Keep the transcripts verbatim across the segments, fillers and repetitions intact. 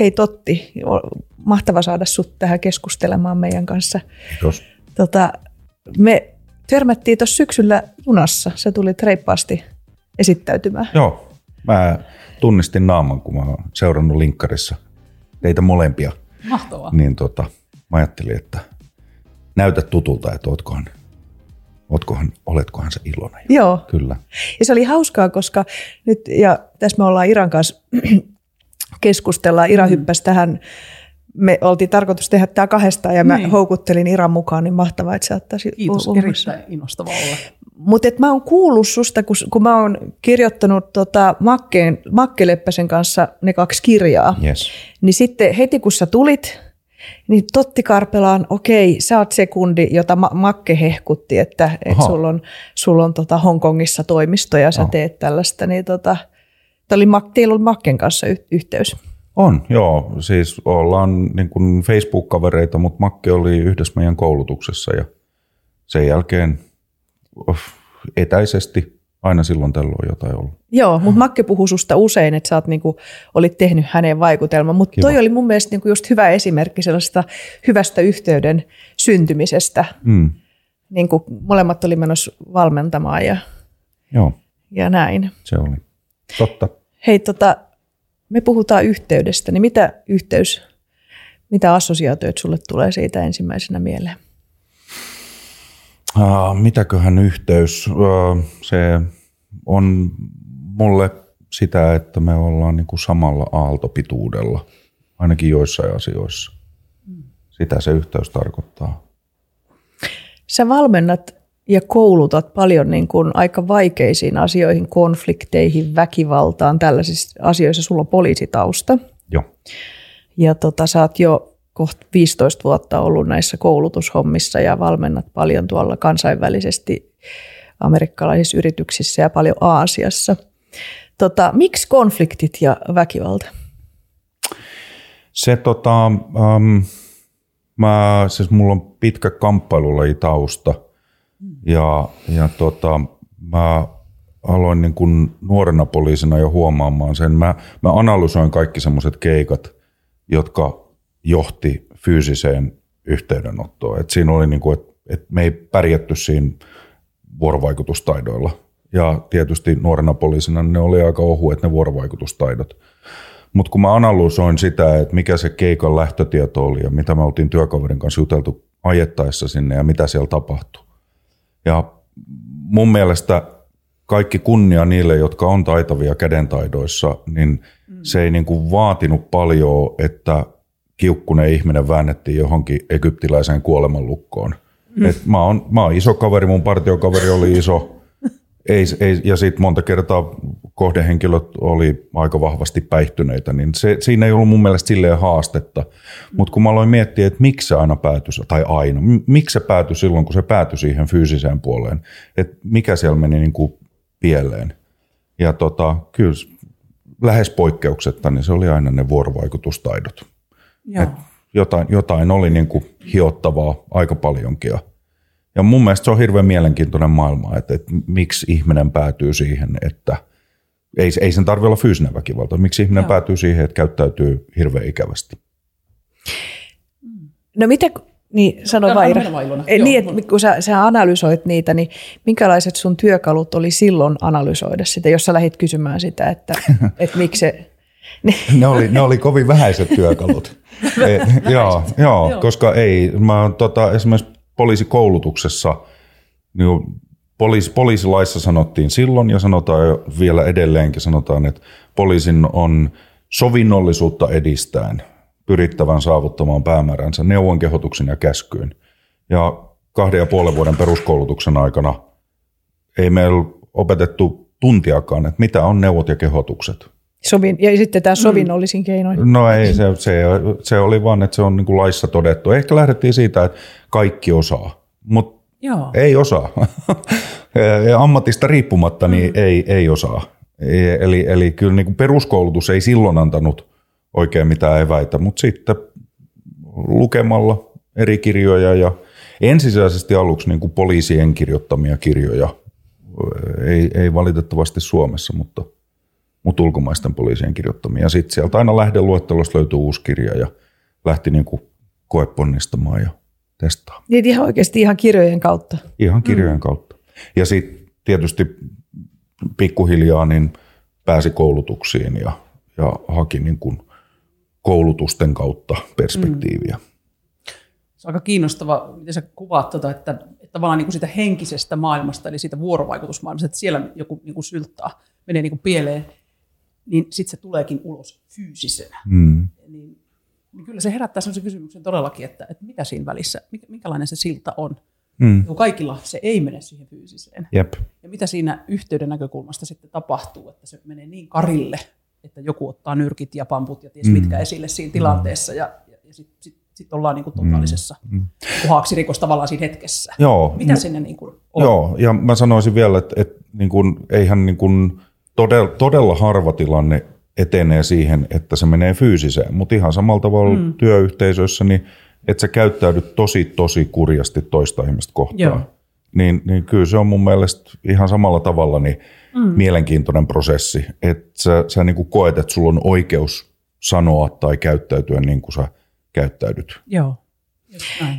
hei Totti, mahtava saada sut tähän keskustelemaan meidän kanssa. Kiitos. Tota, me törmättiin tuossa syksyllä junassa, sä tulit reippaasti esittäytymään. Joo, mä tunnistin naaman, kun mä oon seurannut linkkarissa teitä molempia. Mahtavaa. Niin tota, mä ajattelin, että näytä tutulta, että ootkohan, ootkohan, oletkohan se Ilona. Joo. Kyllä. Ja se oli hauskaa, koska nyt, ja tässä me ollaan Iran kanssa keskustellaan, Ira mm. hyppäsi tähän, me oltiin tarkoitus tehdä tämä kahdestaan ja mä niin. houkuttelin Iran mukaan, niin mahtavaa, että sä oot taas Kiitos, u- u- erittäin innostavaa olla. Mutta mä oon kuullut susta, kun, kun mä oon kirjoittanut tota Makkeen, Makke Leppäsen kanssa ne kaksi kirjaa, yes. niin sitten heti kun sä tulit, niin Totti Karpelaan, okei, sä oot se kundi, jota Ma- Makke hehkutti, että et sulla on, sul on tota Hongkongissa toimisto ja sä Oho. teet tällaista, niin tota... Teillä on Makken kanssa yhteys. On, joo. Siis ollaan niin kuin Facebook-kavereita, mutta Makke oli yhdessä meidän koulutuksessa ja sen jälkeen etäisesti aina silloin tällöin jotain ollut. Joo, mutta Makke puhuu susta usein, että sä oot niin kuin, olit tehnyt häneen vaikutelman, mutta toi oli mun mielestä niin kuin just hyvä esimerkki sellaista hyvästä yhteyden syntymisestä. Mm. Niin kuin molemmat oli menossa valmentamaan ja, joo. ja näin. Se oli. Totta. Hei, tota, me puhutaan yhteydestä, niin mitä yhteys, mitä assosiaatioit sulle tulee siitä ensimmäisenä mieleen? Äh, mitäköhän yhteys? Äh, se on mulle sitä, että me ollaan niinku samalla aaltopituudella, ainakin joissain asioissa. Sitä se yhteys tarkoittaa. Sä valmennat ja koulutat paljon niin kuin aika vaikeisiin asioihin, konflikteihin, väkivaltaan, tällaisissa asioissa. Sulla on poliisitausta. Joo. Ja tota, sä oot jo kohta viisitoista vuotta ollut näissä koulutushommissa ja valmennat paljon tuolla kansainvälisesti amerikkalaisissa yrityksissä ja paljon Aasiassa. Tota, miksi konfliktit ja väkivalta? Se tota, ähm, mä, siis mulla on pitkä kamppailulajitausta. Ja, ja tota, mä aloin niin kuin nuorena poliisina jo huomaamaan sen. Mä, mä analysoin kaikki semmoiset keikat, jotka johti fyysiseen yhteydenottoon. Et siinä oli niin kuin, että et me ei pärjätty siinä vuorovaikutustaidoilla. Ja tietysti nuorena poliisina ne oli aika ohuet ne vuorovaikutustaidot. Mutta kun mä analysoin sitä, että mikä se keikan lähtötieto oli ja mitä me oltiin työkaverin kanssa juteltu ajettaessa sinne ja mitä siellä tapahtui. Ja mun mielestä kaikki kunnia niille, jotka on taitavia kädentaidoissa, niin mm. se ei niin kuin vaatinut paljon, että kiukkunen ihminen väännettiin johonkin egyptiläiseen kuolemanlukkoon. Mm. Et mä, oon, mä oon iso kaveri, mun partiokaveri oli iso, ei, ei, ja sitten monta kertaa kohdehenkilöt oli aika vahvasti päihtyneitä, niin se, siinä ei ollut mun mielestä silleen haastetta. Mutta kun mä aloin miettiä, että miksi se aina päätyi, tai aina, miksi se päätyi silloin, kun se päätyi siihen fyysiseen puoleen, että mikä siellä meni niin kuin pieleen. Ja tota, kyllä lähes poikkeuksetta, niin se oli aina ne vuorovaikutustaidot. Jotain, jotain oli niin kuin hiottavaa aika paljonkin. Ja mun mielestä se on hirveän mielenkiintoinen maailma, että, että miksi ihminen päätyy siihen, että ei, ei sen tarvitse olla fyysinen väkivalta. Miksi ihminen Joo. päätyy siihen, että käyttäytyy hirveän ikävästi? No mitä, niin sano Vaira, niin, kun sä, sä analysoit niitä, niin minkälaiset sun työkalut oli silloin analysoida sitä, jos sä lähdit kysymään sitä, että, että, että miksi se... Ne oli, ne oli kovin vähäiset työkalut. Ei, joo, joo, koska ei, mä tota, esimerkiksi... Poliisikoulutuksessa, niin poliisi, poliisilaissa sanottiin silloin ja sanotaan vielä edelleenkin, sanotaan, että poliisin on sovinnollisuutta edistäen pyrittävän saavuttamaan päämääränsä neuvon, kehotuksen ja käskyyn. Ja kahden ja puolen vuoden peruskoulutuksen aikana ei meillä opetettu tuntiakaan, että mitä on neuvot ja kehotukset. Sovin, ja sitten tämä sovinnollisin keinoin. No ei, se, se, se oli vaan, että se on niin kuin laissa todettu. Ehkä lähdettiin siitä, että kaikki osaa, mutta ei osaa. Ammatista riippumatta niin mm. ei, ei osaa. Eli, eli kyllä niin kuin peruskoulutus ei silloin antanut oikein mitään eväitä, mutta sitten lukemalla eri kirjoja ja ensisijaisesti aluksi niin kuin poliisien kirjoittamia kirjoja. Ei, ei valitettavasti Suomessa, mutta... mut ulkomaisten poliisien kirjoittamia. Sitten sieltä aina lähdeluettelosta löytyy uusi kirja ja lähti niin kuin koeponnistamaan ja testaamaan. Niin ihan oikeasti ihan kirjojen kautta? Ihan kirjojen mm. kautta. Ja sitten tietysti pikkuhiljaa niin pääsi koulutuksiin ja, ja haki niin kuin koulutusten kautta perspektiiviä. Mm. Se on aika kiinnostavaa, miten sä kuvaat, tuota, että, että vaan niin kuin sitä henkisestä maailmasta, eli siitä vuorovaikutusmaailmasta, että siellä joku niin kuin sylttää, menee niin kuin pieleen, niin sitten se tuleekin ulos fyysisenä. Mm. Niin, niin kyllä se herättää sellaisen kysymyksen todellakin, että, että mitä siinä välissä, minkälainen se silta on. Mm. Kaikilla se ei mene siihen fyysiseen. Jep. Ja mitä siinä yhteyden näkökulmasta sitten tapahtuu, että se menee niin karille, että joku ottaa nyrkit ja pamput ja ties mm. mitkä esille siinä tilanteessa ja, ja, ja sitten sit, Sitten ollaan niin kuin totaalisessa mm. kohaksirikos tavallaan siinä hetkessä. Joo, mitä mu- sinne niin kuin on? Joo, ja mä sanoisin vielä, että, että niin kuin, eihän niin kuin todella, todella harva tilanne etenee siihen, että se menee fyysiseen. Mutta ihan samalla tavalla mm. työyhteisössä, niin että sä käyttäydyt tosi, tosi kurjasti toista ihmistä kohtaan. Niin, niin kyllä se on mun mielestä ihan samalla tavalla niin mm. mielenkiintoinen prosessi. Että sä, sä niin kuin koet, että sulla on oikeus sanoa tai käyttäytyä niin kuin sä käyttäydyt. Joo.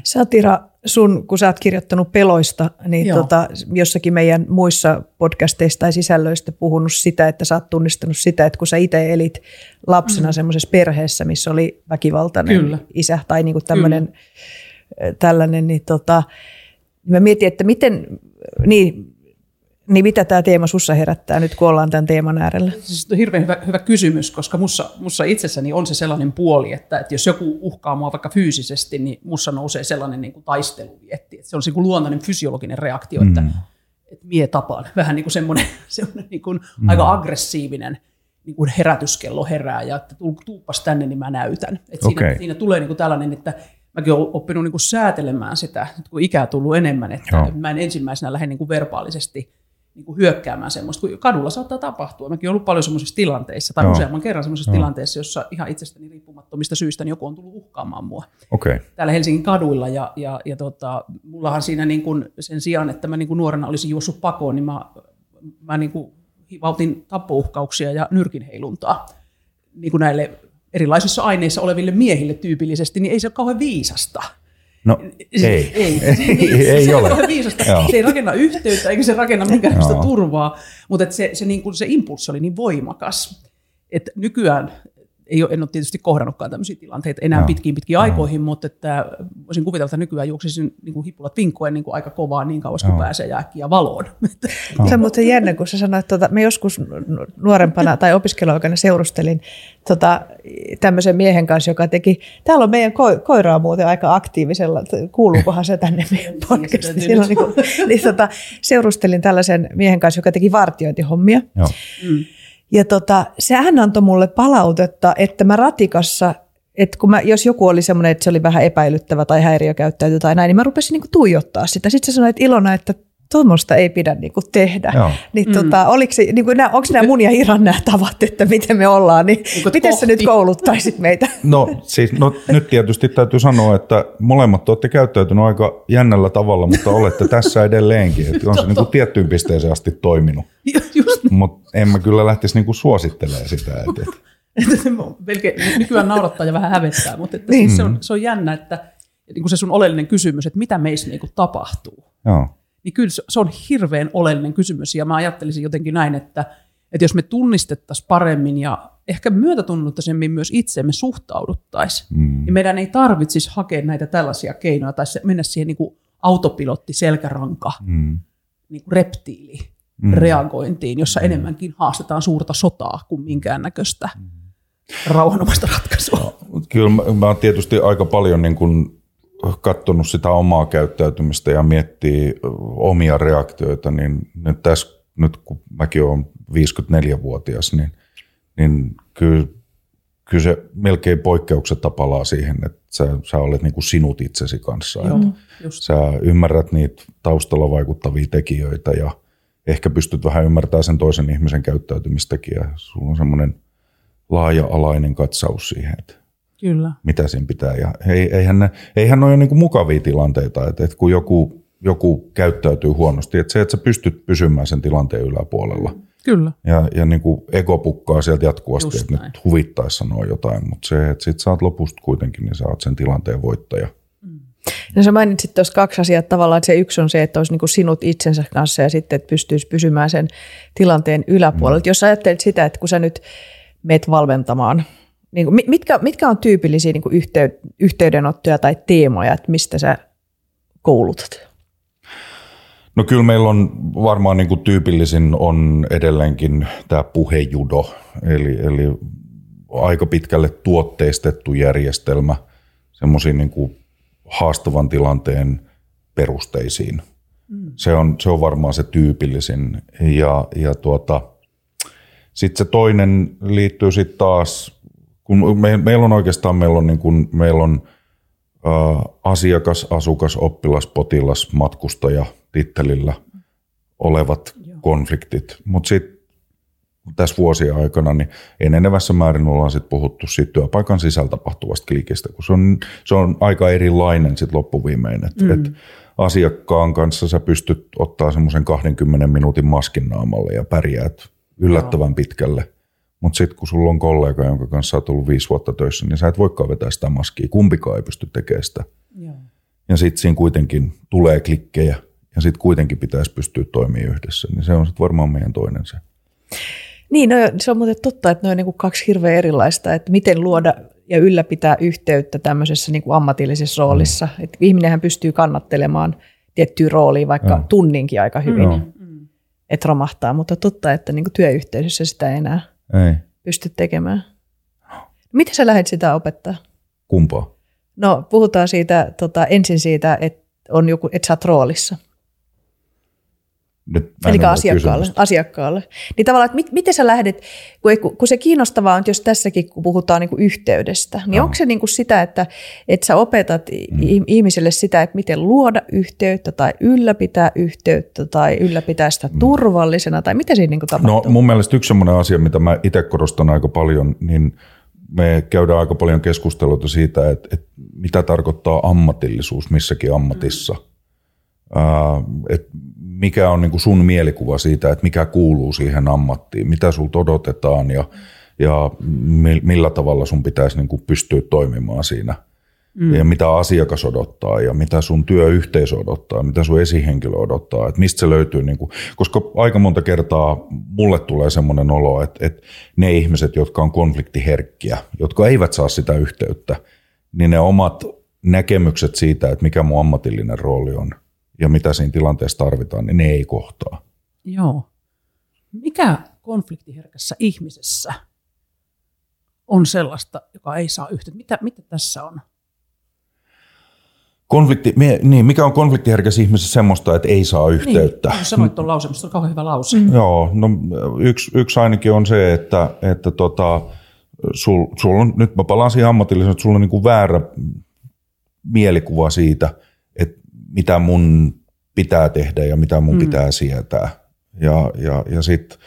Sä Tira, sun, kun sä oot kirjoittanut peloista, niin tota, jossakin meidän muissa podcasteista tai sisällöistä puhunut sitä, että sä oot tunnistanut sitä, että kun sä itse elit lapsena mm. semmoisessa perheessä, missä oli väkivaltainen Kyllä. isä tai niinku tämmöinen, tällainen, niin tota, mä mietin, että miten, niin, niin mitä tämä teema sussa herättää nyt, kun ollaan tämän teeman äärellä? Se on hirveän hyvä, hyvä kysymys, koska mussa, mussa itsessäni on se sellainen puoli, että, että jos joku uhkaa mua vaikka fyysisesti, niin mussa nousee sellainen niin kuin taisteluvietti. Että se on se niin kuin luontainen fysiologinen reaktio, mm. että, että mie tapaan. Vähän niin kuin semmoinen, semmoinen niin kuin mm. aika aggressiivinen niin kuin herätyskello herää ja että tuupas tänne, niin mä näytän. Että okay. siinä, siinä tulee niin kuin tällainen, että mäkin olen oppinut niin kuin säätelemään sitä, kun ikää tullut enemmän, että Joo. mä en ensimmäisenä lähde niin kuin verbaalisesti niin kuin hyökkäämään semmoista, kun kadulla saattaa tapahtua. Mäkin olen ollut paljon semmoisissa tilanteissa, tai Joo. useamman kerran semmoisessa Joo. tilanteessa, jossa ihan itsestäni riippumattomista syistä niin joku on tullut uhkaamaan mua okay. täällä Helsingin kaduilla. Ja, ja, ja tota, mullahan siinä niin kuin sen sijaan, että mä niin kuin nuorena olisin juossut pakoon, niin mä, mä niin kuin hivautin tappouhkauksia ja nyrkinheiluntaa niin kuin näille erilaisissa aineissa oleville miehille tyypillisesti, niin ei se ole kauhean viisasta. No ei, ei, ei, ei, ei se ole. Se ei rakenna yhteyttä, eikä se rakenna minkäänlaista turvaa, mutta se, se, niin kuin se impulssi oli niin voimakas, että nykyään, ei ole, en ole tietysti kohdannutkaan tämmöisiä tilanteita enää Joo. pitkiin pitkiin Joo. aikoihin, mutta että voisin kuvitella, että nykyään juoksisin niin kuin hipulat vinkkoen niin kuin aika kovaa niin kauas, kun Joo. pääsee ja äkkiä valoon. Se on muuten jännä, kun sä sanoit, että me joskus nuorempana tai opiskeluaikana seurustelin tota, tämmöisen miehen kanssa, joka teki, täällä on meidän ko- koiraa muuten aika aktiivisella, kuuluukohan se tänne meidän podcastiin. Silloin, niin kuin, niin, tota, seurustelin tällaisen miehen kanssa, joka teki vartiointihommia. Joo. Mm. Ja tota, sehän antoi mulle palautetta, että mä ratikassa, että kun mä, jos joku oli semmoinen, että se oli vähän epäilyttävä tai häiriökäyttäytyy tai näin, niin mä rupesin niinku tuijottaa sitä. Sitten sä sanoit, Ilona, että tuommoista ei pidä niinku tehdä. Niin mm. tota, oliko se, niinku, nää, onko nämä mun ja Iran nämä tavat, että miten me ollaan, niin miten sä nyt kouluttaisit meitä? No siis, no nyt tietysti täytyy sanoa, että molemmat olette käyttäytyneet aika jännällä tavalla, mutta olette tässä edelleenkin. Että on se niinku tiettyyn pisteeseen asti toiminut. Mutta en mä kyllä lähtisi niinku suosittelemaan sitä. Et, et. Nykyään naurattaa ja vähän hävettää, mutta että mm. se, on, se on jännä, että niinku se sun oleellinen kysymys, että mitä meissä niinku tapahtuu. Joo. Niin kyllä se on hirveän oleellinen kysymys, ja mä ajattelisin jotenkin näin, että, että jos me tunnistettaisiin paremmin ja ehkä myötätunnuttaisemmin myös itseemme suhtauduttaisiin, mm. niin meidän ei tarvitsisi hakea näitä tällaisia keinoja tai mennä siihen niin kuin autopilotti, selkäranka, mm. niin kuin reptiili mm. reagointiin, jossa mm. enemmänkin haastetaan suurta sotaa kuin minkäännäköistä mm. rauhanomaista ratkaisua. Kyllä mä, mä oon tietysti aika paljon niin kuin katsonut sitä omaa käyttäytymistä ja miettii omia reaktioita, niin nyt, tässä, nyt kun mäkin olen viisikymmentäneljävuotias, niin, niin kyllä, kyllä se melkein poikkeuksetta palaa siihen, että sä, sä olet niin kuin sinut itsesi kanssa. Joo, että sä ymmärrät niitä taustalla vaikuttavia tekijöitä ja ehkä pystyt vähän ymmärtämään sen toisen ihmisen käyttäytymistäkin ja sulla on semmoinen laaja-alainen katsaus siihen, että Kyllä. mitä siinä pitää. Ja eihän, ne, eihän ne ole niin kuin mukavia tilanteita, että, että kun joku, joku käyttäytyy huonosti, että se, että sä pystyt pysymään sen tilanteen yläpuolella, Kyllä. Ja, ja niin kuin ego pukkaa sieltä jatkuvasti, että nyt huvittaisi sanoa jotain, mutta se, että sit saat lopusta kuitenkin, niin sä oot sen tilanteen voittaja. No sä mainitsit tuossa kaksi asiaa tavallaan, että se yksi on se, että olisi niin kuin sinut itsensä kanssa ja sitten, että pystyisi pysymään sen tilanteen yläpuolelta. No. Jos sä ajattelet sitä, että kun sä nyt meet valmentamaan, niin kuin mitkä, mitkä on tyypillisiä niin kuin yhtey- yhteydenottoja tai teemoja, että mistä sä koulutat? No kyllä meillä on varmaan niin kuin tyypillisin on edelleenkin tämä puhejudo, eli, eli aika pitkälle tuotteistettu järjestelmä semmoisiin niin kuin haastavan tilanteen perusteisiin. Mm. Se on, se on varmaan se tyypillisin. Ja, ja tuota, sitten se toinen liittyy sitten taas, kun me, meillä on oikeastaan meillä on, niin kuin, meillä on äh, asiakas, asukas, oppilas, potilas, matkustaja tittelillä olevat Joo. konfliktit. Mutta sitten tässä vuosien aikana niin enenevässä määrin ollaan sit puhuttu sit työpaikan sisällä tapahtuvasta klikistä, kun se on, se on aika erilainen sit loppuviimein. Et, mm. et asiakkaan kanssa sä pystyt ottaa semmoisen kahdenkymmenen minuutin maskin naamalle ja pärjäät yllättävän Joo. pitkälle. Mutta sitten kun sulla on kollega, jonka kanssa olet ollut viisi vuotta töissä, niin sä et voikaan vetää sitä maskia. Kumpikaan ei pysty tekemään sitä. Joo. Ja sitten siinä kuitenkin tulee klikkejä. Ja sitten kuitenkin pitäisi pystyä toimimaan yhdessä, niin se on sitten varmaan meidän toinen se. Niin, no, se on muuten totta, että ne on niin kuin kaksi hirveän erilaista, että miten luoda ja ylläpitää yhteyttä tämmöisessä niin kuin ammatillisessa roolissa. Mm. Että ihminenhän pystyy kannattelemaan tiettyä roolia vaikka mm. tunninkin aika hyvin, mm. että romahtaa. Mutta totta, että niin kuin työyhteisössä sitä ei enää ei. pysty tekemään. Miten sä lähdet sitä opettaa? Kumpaa? No puhutaan siitä, tota, ensin siitä, että, on joku, että sä oot roolissa. Eli asiakkaalle, asiakkaalle. Niin tavallaan, että mit, miten sä lähdet, kun, kun se kiinnostavaa on, että jos tässäkin kun puhutaan niin kuin yhteydestä, niin Aha. onko se niin kuin sitä, että, että sä opetat mm. ihmiselle sitä, että miten luoda yhteyttä tai ylläpitää yhteyttä tai ylläpitää sitä mm. turvallisena, tai miten siinä niin kuin tapahtuu? No mun mielestä yksi sellainen asia, mitä mä itse korostan aika paljon, niin me käydään aika paljon keskusteluita siitä, että, että mitä tarkoittaa ammatillisuus missäkin ammatissa. Mm. Uh, et mikä on niinku sun mielikuva siitä, että mikä kuuluu siihen ammattiin, mitä sulta odotetaan ja, ja millä tavalla sun pitäisi niinku pystyä toimimaan siinä. Mm. Ja mitä asiakas odottaa ja mitä sun työyhteisö odottaa, mitä sun esihenkilö odottaa, että mistä se löytyy. Niinku. Koska aika monta kertaa mulle tulee semmoinen olo, että, että ne ihmiset, jotka on konfliktiherkkiä, jotka eivät saa sitä yhteyttä, niin ne omat näkemykset siitä, että mikä mun ammatillinen rooli on, ja mitä siinä tilanteessa tarvitaan, niin ne ei kohtaa. Joo. Mikä konfliktiherkässä ihmisessä on sellaista, joka ei saa yhteyttä? Mitä, mitä tässä on? Konflikti, niin, mikä on konfliktiherkässä ihmisessä semmoista, että ei saa yhteyttä? Niin, sanoit tuon lauseen, mutta se on kauhean hyvä lause. Mm. Joo, no yksi, yksi ainakin on se, että, että tota, sul, sul on, nyt mä palaan siihen ammatilliseen, että sulla on niin kuin väärä mielikuva siitä, mitä mun pitää tehdä ja mitä mun mm. pitää sietää. Ja, ja, ja sit,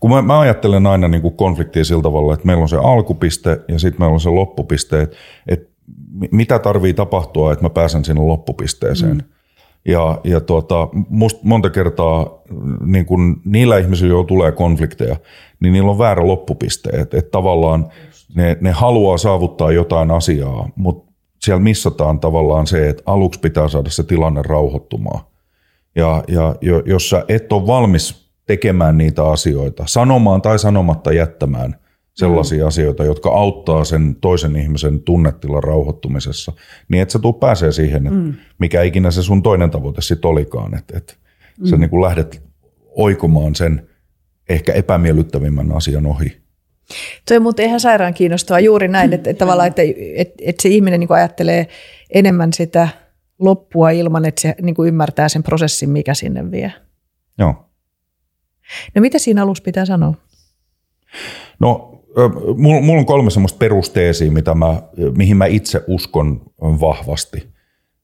kun mä, mä ajattelen aina niin kuin konfliktia sillä tavalla, että meillä on se alkupiste ja sitten meillä on se loppupiste, että, että mitä tarvii tapahtua, että mä pääsen sinne loppupisteeseen. Mm. Ja, ja tuota, musta monta kertaa niin kun niillä ihmisillä, joilla tulee konflikteja, niin niillä on väärä loppupiste. Että et tavallaan ne, ne haluaa saavuttaa jotain asiaa, mutta siellä missataan tavallaan se, että aluksi pitää saada se tilanne rauhoittumaan. Ja, ja jos sä et ole valmis tekemään niitä asioita, sanomaan tai sanomatta jättämään sellaisia mm. asioita, jotka auttaa sen toisen ihmisen tunnetilan rauhoittumisessa, niin et sä tuu pääsee siihen, että mm. mikä ikinä se sun toinen tavoite sitten olikaan. Että et mm. sä niin kun lähdet oikomaan sen ehkä epämiellyttävimmän asian ohi. Tuo on muuten ihan sairaan kiinnostavaa juuri näin, että, että, tavallaan, että, että, että se ihminen niin kuin ajattelee enemmän sitä loppua ilman, että se niin kuin ymmärtää sen prosessin, mikä sinne vie. Joo. No mitä siinä alussa pitää sanoa? No mulla mul on kolme semmoista perusteesiä, mitä mä, mihin mä itse uskon vahvasti.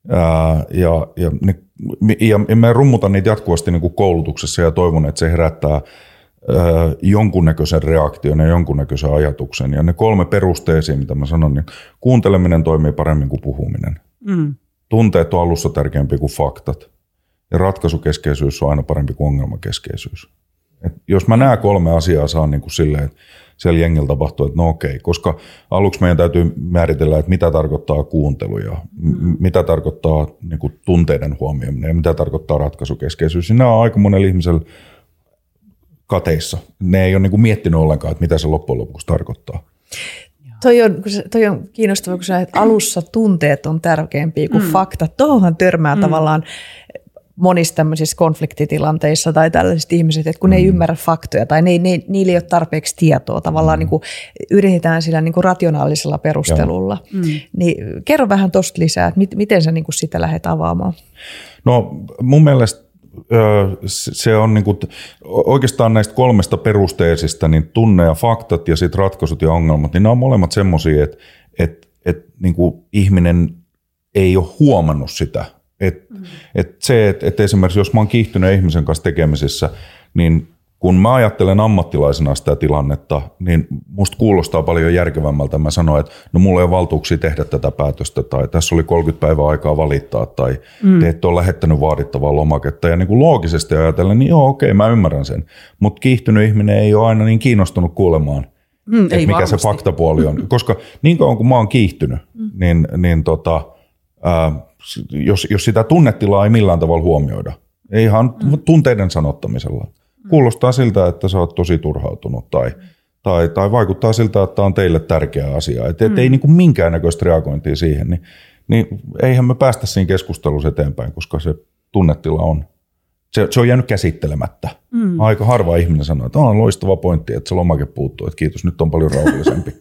Ää, ja, ja, ja, ja mä rummutan niitä jatkuvasti niin kuin koulutuksessa ja toivon, että se herättää jonkunnäköisen reaktion ja jonkunnäköisen ajatuksen. Ja ne kolme perusteisiä, mitä mä sanon, niin kuunteleminen toimii paremmin kuin puhuminen. Mm. Tunteet on alussa tärkeämpi kuin faktat. Ja ratkaisukeskeisyys on aina parempi kuin ongelmakeskeisyys. Et jos mä nämä kolme asiaa saan niin kuin silleen, että siellä jengillä tapahtuu, että no okei, koska aluksi meidän täytyy määritellä, että mitä tarkoittaa kuuntelu ja mm. mitä tarkoittaa niin kuin tunteiden huomioiminen ja mitä tarkoittaa ratkaisukeskeisyys. Ja nämä on aika monella ihmisellä kateissa. Ne ei ole niin kuin miettinyt ollenkaan, että mitä se loppujen lopuksi tarkoittaa. Toi on, toi on kiinnostavaa, kun sä, että alussa tunteet on tärkeämpiä kuin mm. fakta. Tuohon törmää mm. tavallaan monissa tämmöisissä konfliktitilanteissa tai tällaiset ihmiset, että kun mm. ne ei ymmärrä faktoja tai ne, ne, niillä ei ole tarpeeksi tietoa. Tavallaan mm. niin kuin yritetään sillä niin kuin rationaalisella perustelulla. Mm. Niin, kerro vähän tosta lisää, että mit, miten sä niin kuin sitä lähdet avaamaan? No mun mielestä se on niin kuin, oikeastaan näistä kolmesta perusteesista, niin tunne ja faktat ja sit ratkaisut ja ongelmat, niin nämä on molemmat semmoisia, että, että, että niin kuin ihminen ei ole huomannut sitä. Että, mm. että se, että, että esimerkiksi jos mä oon kiihtynyt ihmisen kanssa tekemisissä, niin kun mä ajattelen ammattilaisena sitä tilannetta, niin musta kuulostaa paljon järkevämmältä. Mä sanoin, että no mulla ei ole valtuuksia tehdä tätä päätöstä tai tässä oli kolmekymmentä päivää aikaa valittaa tai mm. te ette ole lähettänyt vaadittavaa lomaketta. Ja niin kuin loogisesti ajatellen, niin joo okei, mä ymmärrän sen. Mutta kiihtynyt ihminen ei ole aina niin kiinnostunut kuulemaan, mm, että mikä varmasti se faktapuoli on. Koska niin kauan kun mä oon kiihtynyt, mm. niin, niin tota, äh, jos, jos sitä tunnetilaa ei millään tavalla huomioida, ihan mm. tunteiden sanottamisella. Kuulostaa siltä, että sä oot tosi turhautunut tai, tai, tai vaikuttaa siltä, että on teille tärkeä asia. Että et mm. ei niinku minkäännäköistä reagointia siihen, niin, niin eihän me päästä siinä keskustelussa eteenpäin, koska se tunnetila on, se, se on jäänyt käsittelemättä. Mm. Aika harva ihminen sanoo, että on loistava pointti, että se lomake puuttuu, että kiitos, nyt on paljon rauhallisempi.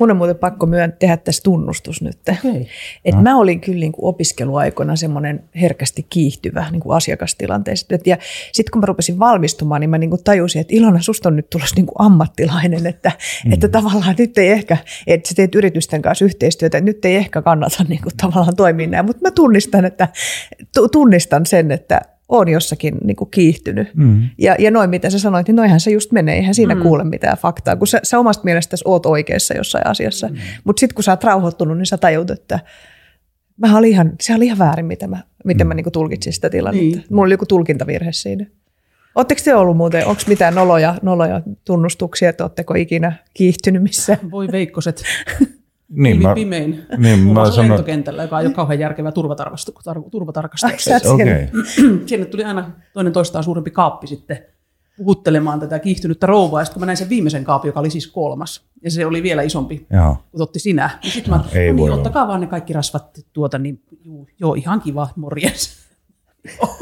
Mun on muuten pakko myöntää tehdä tässä tunnustus nyt. Okay. Että mä olin kyllä niin kuin opiskeluaikana semmoinen herkästi kiihtyvä niin kuin asiakastilanteessa. Ja sitten kun mä rupesin valmistumaan, niin mä niin kuin tajusin, että Ilona, susta on nyt tulossa niin kuin ammattilainen, että, mm. että tavallaan nyt ei ehkä, että sä teet yritysten kanssa yhteistyötä, nyt ei ehkä kannata niin kuin tavallaan toimia näin. Mutta mä tunnistan, että, tunnistan sen, että on jossakin niin kuin kiihtynyt. Mm. Ja, ja noin, mitä sä sanoit, niin noihän se just menee. Eihän siinä mm. kuule mitään faktaa, kun sä, sä omasta mielestäsi oot oikeassa jossain asiassa. Mm. Mutta sitten kun sä oot rauhoittunut, niin sä tajut, että mä olin ihan, se oli ihan väärin, mitä mä, miten mä niin kuin tulkitsin sitä tilannetta. Mm. Mulla oli joku tulkintavirhe siinä. Oletteko te ollut muuten, onko mitään noloja, noloja tunnustuksia, että ootteko ikinä kiihtynyt missään? Voi veikkoset. Niin, mä, pimein. Niin, mä olen sanon lentokentällä, joka ei ole kauhean järkevää turvatarkastuksessa. Okay. Sinne tuli aina toinen toistaan suurempi kaappi sitten puhuttelemaan tätä kiihtynyttä rouvaa. Ja sitten kun mä näin sen viimeisen kaapin, joka oli siis kolmas, ja se oli vielä isompi kuin otti sinä. Ja sitten mä, no, ei niin, voi ottakaa olla vaan ne kaikki rasvat tuota, niin juu, joo, ihan kiva, morjens.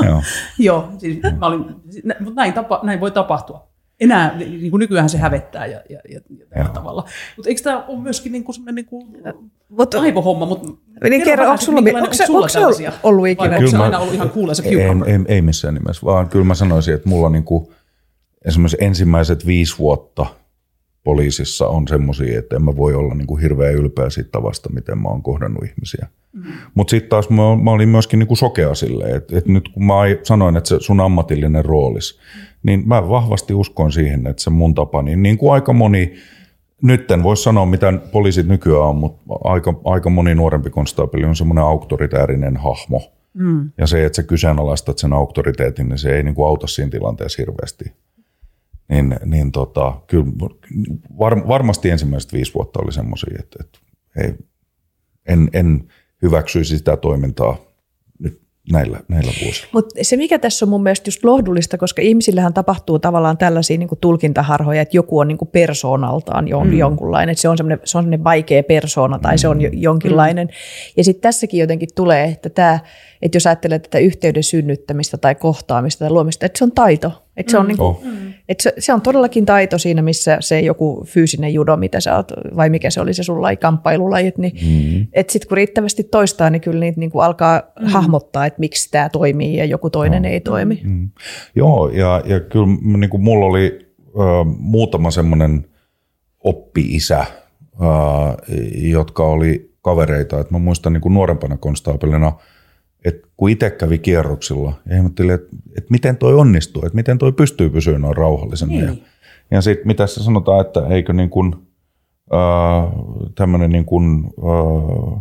Joo, joo siis mm. mä olin, näin, tapa, näin voi tapahtua. Enää, niin kuin nykyään se hävettää ja, ja, ja, ja tavalla. Mutta eikö tämä ole myöskin niin kuin semmoinen niin aivohomma? Mutta niin kerro, onko sulla ollut ikinä? Onko se aina ollut ihan kuulee se kiukampi? Ei, ei missään nimessä, vaan kyllä mä sanoisin, että mulla niin kuin esimerkiksi ensimmäiset viisi vuotta poliisissa on semmoisia, että en mä voi olla niin kuin hirveän ylpeä siitä tavasta, miten mä oon kohdannut ihmisiä. Mm-hmm. Mutta sitten taas mä, mä olin myöskin niin kuin sokea silleen, että et nyt kun mä sanoin, että se sun ammatillinen roolis, niin mä vahvasti uskon siihen, että se mun tapa, niin, niin kuin aika moni, nyt en voi sanoa mitä poliisit nykyään on, mutta aika, aika moni nuorempi konstaapeli on semmoinen auktoritäärinen hahmo. Mm. Ja se, että sä kyseenalaistat sen auktoriteetin, niin se ei niin kuin auta siinä tilanteessa hirveästi. Niin, niin tota, kyllä var, varmasti ensimmäiset viisi vuotta oli semmoisia, että, että ei, en, en hyväksyisi sitä toimintaa nyt näillä, näillä vuosilla. Mutta se mikä tässä on mun mielestä just lohdullista, koska ihmisillähän tapahtuu tavallaan tällaisia niinku tulkintaharhoja, että joku on niinku persoonaltaan jon, mm. jonkunlainen, että se on semmoinen, se on semmoinen vaikea persoona tai mm. se on jonkinlainen. Mm. Ja sitten tässäkin jotenkin tulee, että tämä, että jos ajattelee tätä yhteyden synnyttämistä tai kohtaamista tai luomista, että se on taito. Että se on, mm. niinku, oh. et se, se on todellakin taito siinä, missä se joku fyysinen judo, mitä sä oot, vai mikä se oli se sun laji, kamppailulajit, niin mm. että sitten kun riittävästi toistaa, niin kyllä niitä niinku alkaa mm. hahmottaa, että miksi tämä toimii ja joku toinen no. ei toimi. Mm. Joo, ja, ja kyllä niinku mulla oli ö, muutama semmoinen oppi-isä, ö, jotka oli kavereita. Et mä muistan niinku nuorempana konstaapelina, että kun itse kävi kierroksilla, ja ihmettelin, että, että miten toi onnistuu, että miten toi pystyy pysyä noin rauhallisena. Niin. Ja, ja sitten mitä se sanotaan, että eikö niin kuin äh, tämmöinen niin kuin äh,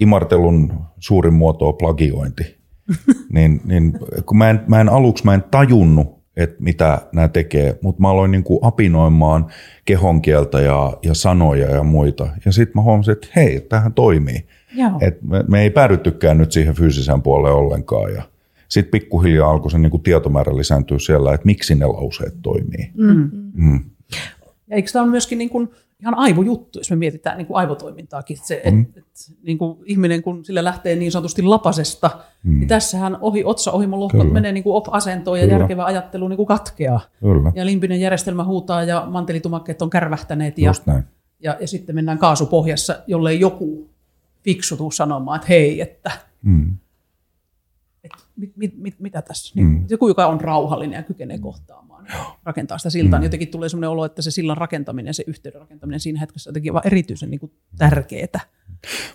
imartelun suurin muoto on plagiointi. niin, niin, kun mä en, mä en aluksi mä en tajunnut, että mitä nämä tekee, mutta mä aloin niin kuin apinoimaan kehonkieltä ja, ja sanoja ja muita. Ja sitten mä huomasin, että hei, tämähän toimii. Et me, me ei päädyttykään nyt siihen fyysiseen puoleen ollenkaan. Ja sitten pikkuhiljaa alkoi se niin kuin tietomäärä lisääntyä siellä, että miksi ne lauseet toimii. Mm. Mm. Ja eikö tämä ole myöskin niin kuin ihan aivojuttu, jos me mietitään niin kuin aivotoimintaakin. Se, et, mm. et, niin kuin ihminen, kun sillä lähtee niin sanotusti lapasesta, mm. niin tässähän ohi otsa, ohimolohkot menee niin kuin op-asentoon ja Kyllä. järkevä ajattelu niin kuin katkeaa. Kyllä. Ja limbinen järjestelmä huutaa ja mantelitumakkeet on kärvähtäneet. Ja, ja, ja sitten mennään kaasupohjassa, jollei joku fiksutuu sanomaan, että hei, että... Mm. Mit, mit, mit, mitä tässä? Niin, mm. Joku, joka on rauhallinen ja kykenee kohtaamaan, rakentaa sitä siltaa, mm. niin jotenkin tulee sellainen olo, että se sillan rakentaminen, se yhteyden rakentaminen siinä hetkessä on jotenkin erityisen niin kuin tärkeää.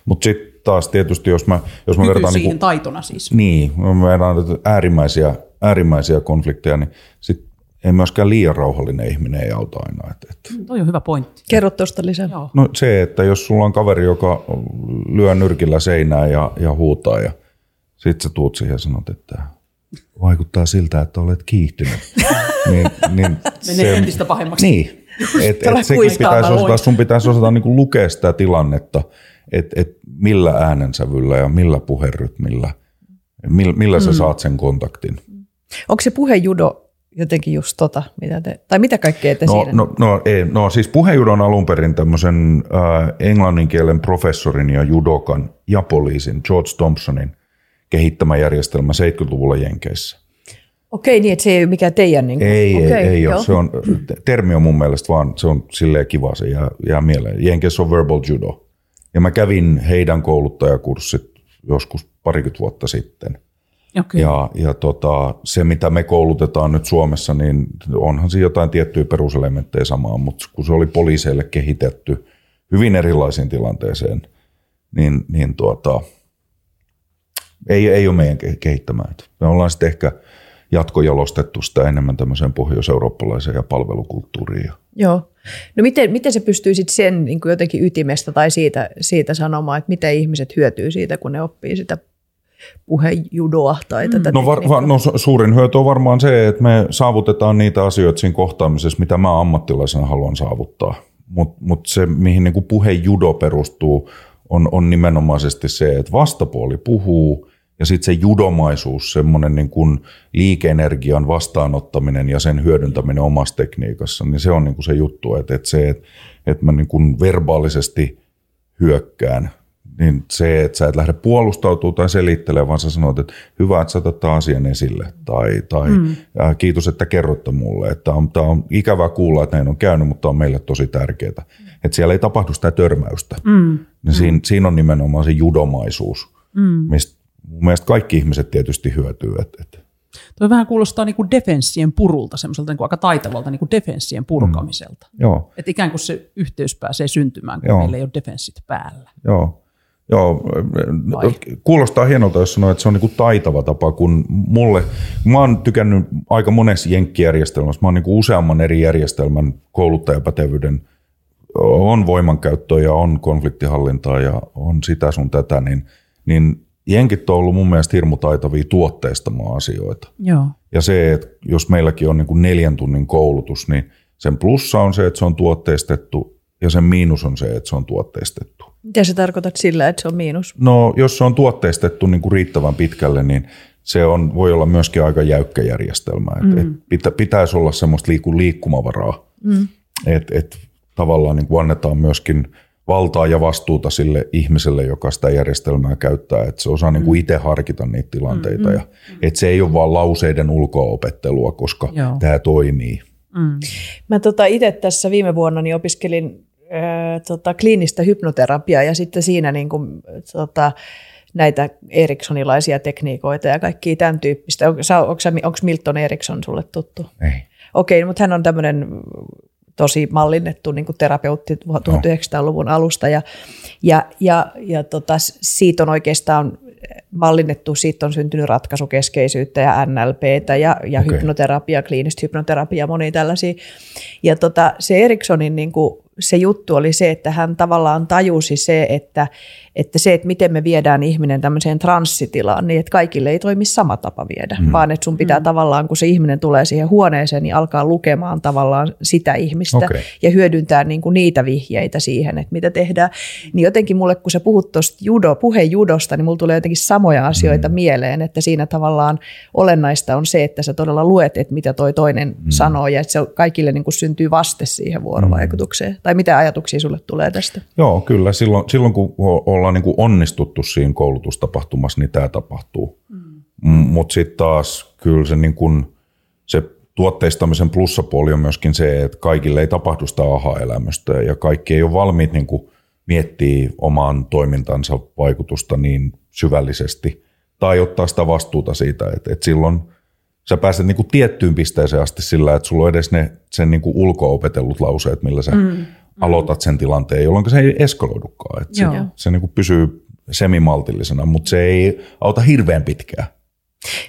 Mutta sitten taas tietysti, jos mä, jos mä vertaan... siihen niin kuin, taitona siis. Niin, vertaan äärimmäisiä, äärimmäisiä konflikteja, niin sitten ei myöskään liian rauhallinen ihminen ei auta aina. Et, et. Mm, toi on hyvä pointti. Kerro tuosta lisää. Joo. No se, että jos sulla on kaveri, joka lyö nyrkillä seinää ja, ja huutaa ja... Sitten sä tuut siihen ja sanot, että vaikuttaa siltä, että olet kiihtynyt. niin, niin menee entistä pahemmaksi. Niin, että et sekin pitäisi osata, sun pitäisi osata niin kuin lukea sitä tilannetta, että et millä äänensävyllä ja millä puherytmillä, millä, millä sä mm. saat sen kontaktin. Onko se puhejudo jotenkin just tota, mitä te, tai mitä kaikkea te no, siinä? No, no, ei, no siis puhejudon alun perin tämmöisen äh, englanninkielen professorin ja judokan ja poliisin George Thompsonin kehittämä järjestelmä seitsemänkymmentäluvulla Jenkeissä. Okei, niin että se ei ole mikään teidän... Niin kuin. Ei, Okei, ei, ei ole. Se on, termi on mun mielestä vaan, se on silleen kiva, se jää, jää mieleen. Jenkeissä on verbal judo. Ja mä kävin heidän kouluttajakurssit joskus parikymmentä vuotta sitten. Okay. Ja, ja tota, se, mitä me koulutetaan nyt Suomessa, niin onhan siinä jotain tiettyjä peruselementtejä samaa, mutta kun se oli poliiseille kehitetty hyvin erilaisiin tilanteeseen, niin, niin tuota... Ei, ei ole meidän kehittämään. Me ollaan sitten ehkä jatkojalostettu sitä enemmän tämmöiseen pohjois-eurooppalaiseen ja palvelukulttuuriin. Joo. No miten, miten se pystyy sitten sen niin kuin jotenkin ytimestä tai siitä, siitä sanomaan, että miten ihmiset hyötyy siitä, kun ne oppii sitä puhejudoa tai mm. tätä? No, var, var, no suurin hyöty on varmaan se, että me saavutetaan niitä asioita siinä kohtaamisessa, mitä mä ammattilaisena haluan saavuttaa. Mutta mut se, mihin niin kuin puhejudo perustuu, on, on nimenomaisesti se, että vastapuoli puhuu ja sitten se judomaisuus, semmoinen niin kuin liike-energian vastaanottaminen ja sen hyödyntäminen omassa tekniikassa, niin se on niin kuin se juttu, että, että se, että, että mä niin kuin verbaalisesti hyökkään, niin se, että sä et lähde puolustautumaan tai selittelemään, vaan sä sanot, että hyvä, että sä otat tämän asian esille tai, tai mm. kiitos, että kerrotte mulle, että on, tämä on ikävää kuulla, että näin on käynyt, mutta on meille tosi tärkeää. Että siellä ei tapahdu sitä törmäystä. Mm. Mm. Siin, siinä on nimenomaan se judomaisuus, mm. mistä mun mielestä kaikki ihmiset tietysti hyötyy. Et, et. Tuo vähän kuulostaa niin kuin defenssien purulta, semmoiselta niin kuin aika taitavalta niin kuin defenssien purkamiselta. Mm. Että ikään kuin se yhteys pääsee syntymään, kun Joo. meillä ei ole defenssit päällä. Joo. Joo, Vai. Kuulostaa hienolta, jos sanoo, että se on niinku taitava tapa, kun mulle, mä oon tykännyt aika monessa jenkkijärjestelmässä, mä oon niinku useamman eri järjestelmän kouluttajapätevyyden, on voimankäyttöä ja on konfliktihallintaa ja on sitä sun tätä, niin, niin jenkit on ollut mun mielestä hirmu taitavia tuotteistamaan asioita. Joo. Ja se, että jos meilläkin on niinku neljän tunnin koulutus, niin sen plussa on se, että se on tuotteistettu ja sen miinus on se, että se on tuotteistettu. Mitä sä tarkoitat sillä, että se on miinus? No, jos se on tuotteistettu niin kuin riittävän pitkälle, niin se on, voi olla myöskin aitä jäykkä järjestelmä. Mm. Et, et pitä, pitäisi olla semmoista liikku, liikkumavaraa, mm. että et tavallaan niin kuin annetaan myöskin valtaa ja vastuuta sille ihmiselle, joka sitä järjestelmää käyttää, että se osaa mm. niin kuin itse harkita niitä tilanteita. Mm. Ja, että se ei ole vaan lauseiden ulkoopettelua, koska Joo. tämä toimii. Mm. Mä tota itse tässä viime vuonna niin opiskelin Tota, kliinistä hypnoterapiaa ja sitten siinä niin kuin, tota, näitä eriksonilaisia tekniikoita ja kaikkia tämän tyyppistä. Onko Milton Erickson sulle tuttu? Ei. Okei, mutta hän on tämmöinen tosi mallinnettu niin kuin terapeutti tuhatyhdeksänsataaluvun alusta ja, ja, ja, ja tota, siitä on oikeastaan mallinnettu, siitä on syntynyt ratkaisukeskeisyyttä ja N L P:tä ja, ja okay. hypnoterapiaa, kliinistä hypnoterapiaa, monia tällaisia. Ja tota, se Ericksonin niin kuin se juttu oli se, että hän tavallaan tajusi se, että, että se, että miten me viedään ihminen tämmöiseen transsitilaan, niin että kaikille ei toimi sama tapa viedä, mm. vaan että sun pitää mm. tavallaan, kun se ihminen tulee siihen huoneeseen, niin alkaa lukemaan tavallaan sitä ihmistä okay. ja hyödyntää niin kuin niitä vihjeitä siihen, että mitä tehdään. Niin jotenkin mulle, kun sä puhut tuosta judo, puhejudosta, niin mulla tulee jotenkin samoja asioita mm. mieleen, että siinä tavallaan olennaista on se, että sä todella luet, että mitä toi toinen mm. sanoo ja että se kaikille niin kuin syntyy vaste siihen vuorovaikutukseen. Tai mitä ajatuksia sulle tulee tästä? Joo, kyllä. Silloin, silloin kun ollaan niin kuin onnistuttu siinä koulutustapahtumassa, niin tämä tapahtuu. Mm. Mutta sitten taas kyllä se, niin kuin, se tuotteistamisen plussapuoli on myöskin se, että kaikille ei tapahdu sitä aha-elämystä ja kaikki ei ole valmiit niin kuin miettiä oman toimintansa vaikutusta niin syvällisesti tai ottaa sitä vastuuta siitä, että, että silloin sä pääset niinku tiettyyn pisteeseen asti sillä, että sulla on edes ne sen niinku ulko-opetellut lauseet, millä sä mm, aloitat mm. sen tilanteen, jolloin se ei eskaloidukaan. Se, se niinku pysyy semimaltillisena, mutta se ei auta hirveän pitkään.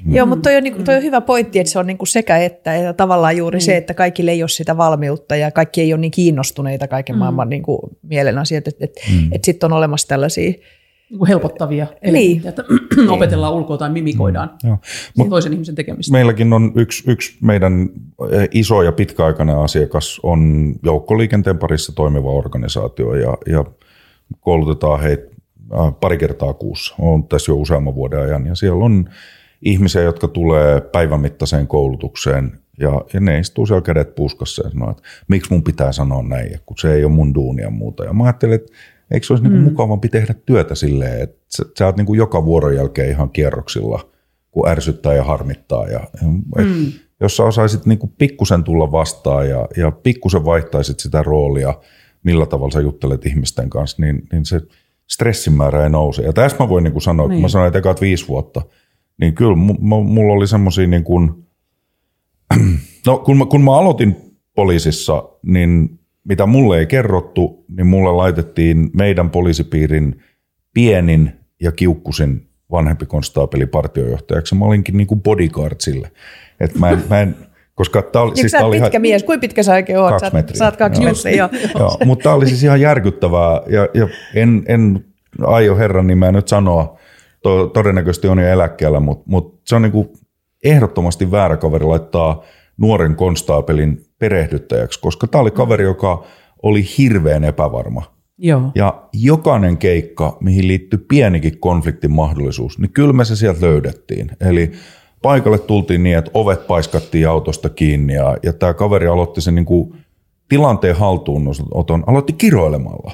Mm. Joo, mutta toi on, niinku, toi on hyvä pointti, että se on niinku sekä että, että tavallaan juuri mm. se, että kaikilla ei ole sitä valmiutta ja kaikki ei ole niin kiinnostuneita kaiken mm. maailman niinku mielen asiat, että et, mm. et sitten on olemassa tällaisia helpottavia, niin. että opetellaan ulkoa tai mimikoidaan niin. toisen ihmisen tekemistä. Meilläkin on yksi, yksi meidän iso ja pitkäaikainen asiakas on joukkoliikenteen parissa toimiva organisaatio ja, ja koulutetaan heitä pari kertaa kuussa. On tässä jo useamman vuoden ajan ja siellä on ihmisiä, jotka tulee päivän mittaiseen koulutukseen ja, ja ne istuu siellä kädet puskassa ja sanoo, että miksi mun pitää sanoa näin, kun se ei ole mun duunia ja muuta. Ja mä ajattelin, että eikö se olisi mm. niinku mukavampi tehdä työtä silleen, että sä, sä oot niinku joka vuoron jälkeen ihan kierroksilla, kun ärsyttää ja harmittaa. Ja, mm. Jos sä osaisit niinku pikkusen tulla vastaan ja, ja pikkusen vaihtaisit sitä roolia, millä tavalla sä juttelet ihmisten kanssa, niin, niin se stressin määrä ei nouse. Ja tässä mä voin niinku sanoa, niin. kun mä sanoin, että ekaat viisi vuotta, niin kyllä m- mulla oli semmosia niin kuin, no kun mä, kun mä aloitin poliisissa, niin mitä mulle ei kerrottu, niin mulle laitettiin meidän poliisipiirin pienin ja kiukkusin vanhempi konstaapeli partiojohtajaksi. Mä olinkin niin kuin bodyguard sille. Et mä en, mä en, koska tää oli, siis sä oot pitkä ihan, mies, kuin pitkä sä oikein oot? Kaksi metriä. Sä oot kaksi joo. metriä, joo. joo. Mutta tää oli siis ihan järkyttävää ja, ja en, en aio herran nimeä nyt sanoa, to, todennäköisesti on jo eläkkeellä, mutta mut se on niin kuin ehdottomasti väärä kaveri laittaa nuoren konstaapelin perehdyttäjäksi, koska tämä oli kaveri, joka oli hirveän epävarma. Joo. Ja jokainen keikka, mihin liittyi pienikin konfliktin mahdollisuus, niin kyllä me se sieltä löydettiin. Eli paikalle tultiin niin, että ovet paiskattiin autosta kiinni ja, ja tämä kaveri aloitti sen niin kuin tilanteen haltuunoton, aloitti kiroilemalla.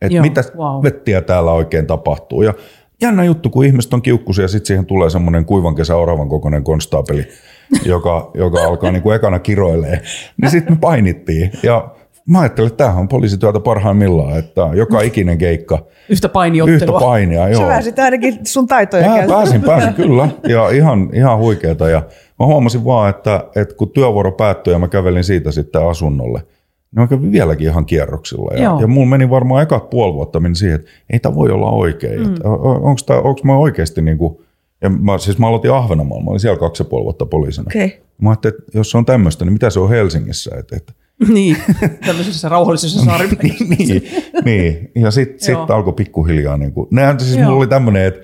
Että mitä wow. vettiä täällä oikein tapahtuu. Ja jännä juttu, kun ihmiset on kiukkuisia ja sitten siihen tulee semmoinen kuivan kesä oravan kokoinen konstaapeli, joka, joka alkaa niin kuin ekana kiroilee, niin sitten me painittiin. Ja mä ajattelin, että tämähän on poliisityötä parhaimmillaan, että joka ikinen keikka. Yhtä painiottelua. Yhtä painia, joo. Sä pääsit ainakin sun taitoja käyttämään. Pääsin, pääsin kyllä. Ja ihan, ihan huikeeta. Ja mä huomasin vaan, että, että kun työvuoro päättyi ja mä kävelin siitä sitten asunnolle, niin mä kävin vieläkin ihan kierroksilla. Ja, ja mulla meni varmaan ekat puoli vuotta meni siihen, että ei tämä voi olla oikein. Mm. Onko tää, onko mä oikeasti niin kuin... Ja mä, siis mä aloitin Ahvenanmaalla, mä olin siellä kaksi ja puoli vuotta poliisina. Okay. Mä ajattelin, että jos se on tämmöistä, niin mitä se on Helsingissä? Et, et. Niin, tämmöisessä rauhallisessa saaripäivässä. niin, niin, ja sitten sit alkoi pikkuhiljaa. Niin kuin, näin, siis mulla oli tämmöinen, että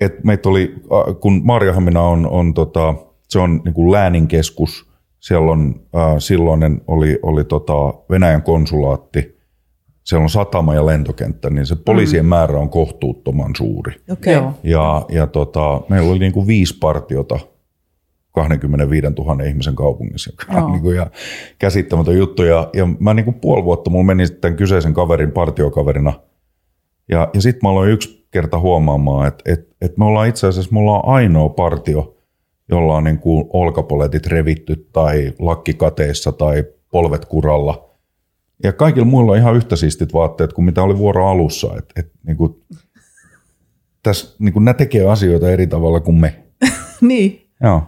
et meitä oli, kun Maariahamina on, on tota, se on niin kuin lääninkeskus, siellä on, äh, silloinen oli, oli tota Venäjän konsulaatti, siellä on satama ja lentokenttä, niin se poliisien mm. määrä on kohtuuttoman suuri. Okay. Ja, ja tota, meillä oli niin kuin viisi partiota kaksikymmentäviisituhatta ihmisen kaupungissa. Oh. Niin kuin ja käsittämätön juttu. Ja, ja mä niin kuin puoli vuotta mulla meni sitten kyseisen kaverin partiokaverina. Ja, ja sitten mä aloin yksi kerta huomaamaan, että et, et me ollaan itse asiassa me ollaan ainoa partio, jolla on niin kuin olkapoletit revitty tai lakki kateissa tai polvet kuralla. Ja kaikilla muilla on ihan yhtä siistit vaatteet kuin mitä oli vuoron alussa. Et, et, niinku, täs, niinku, nää tekee asioita eri tavalla kuin me. niin. Joo.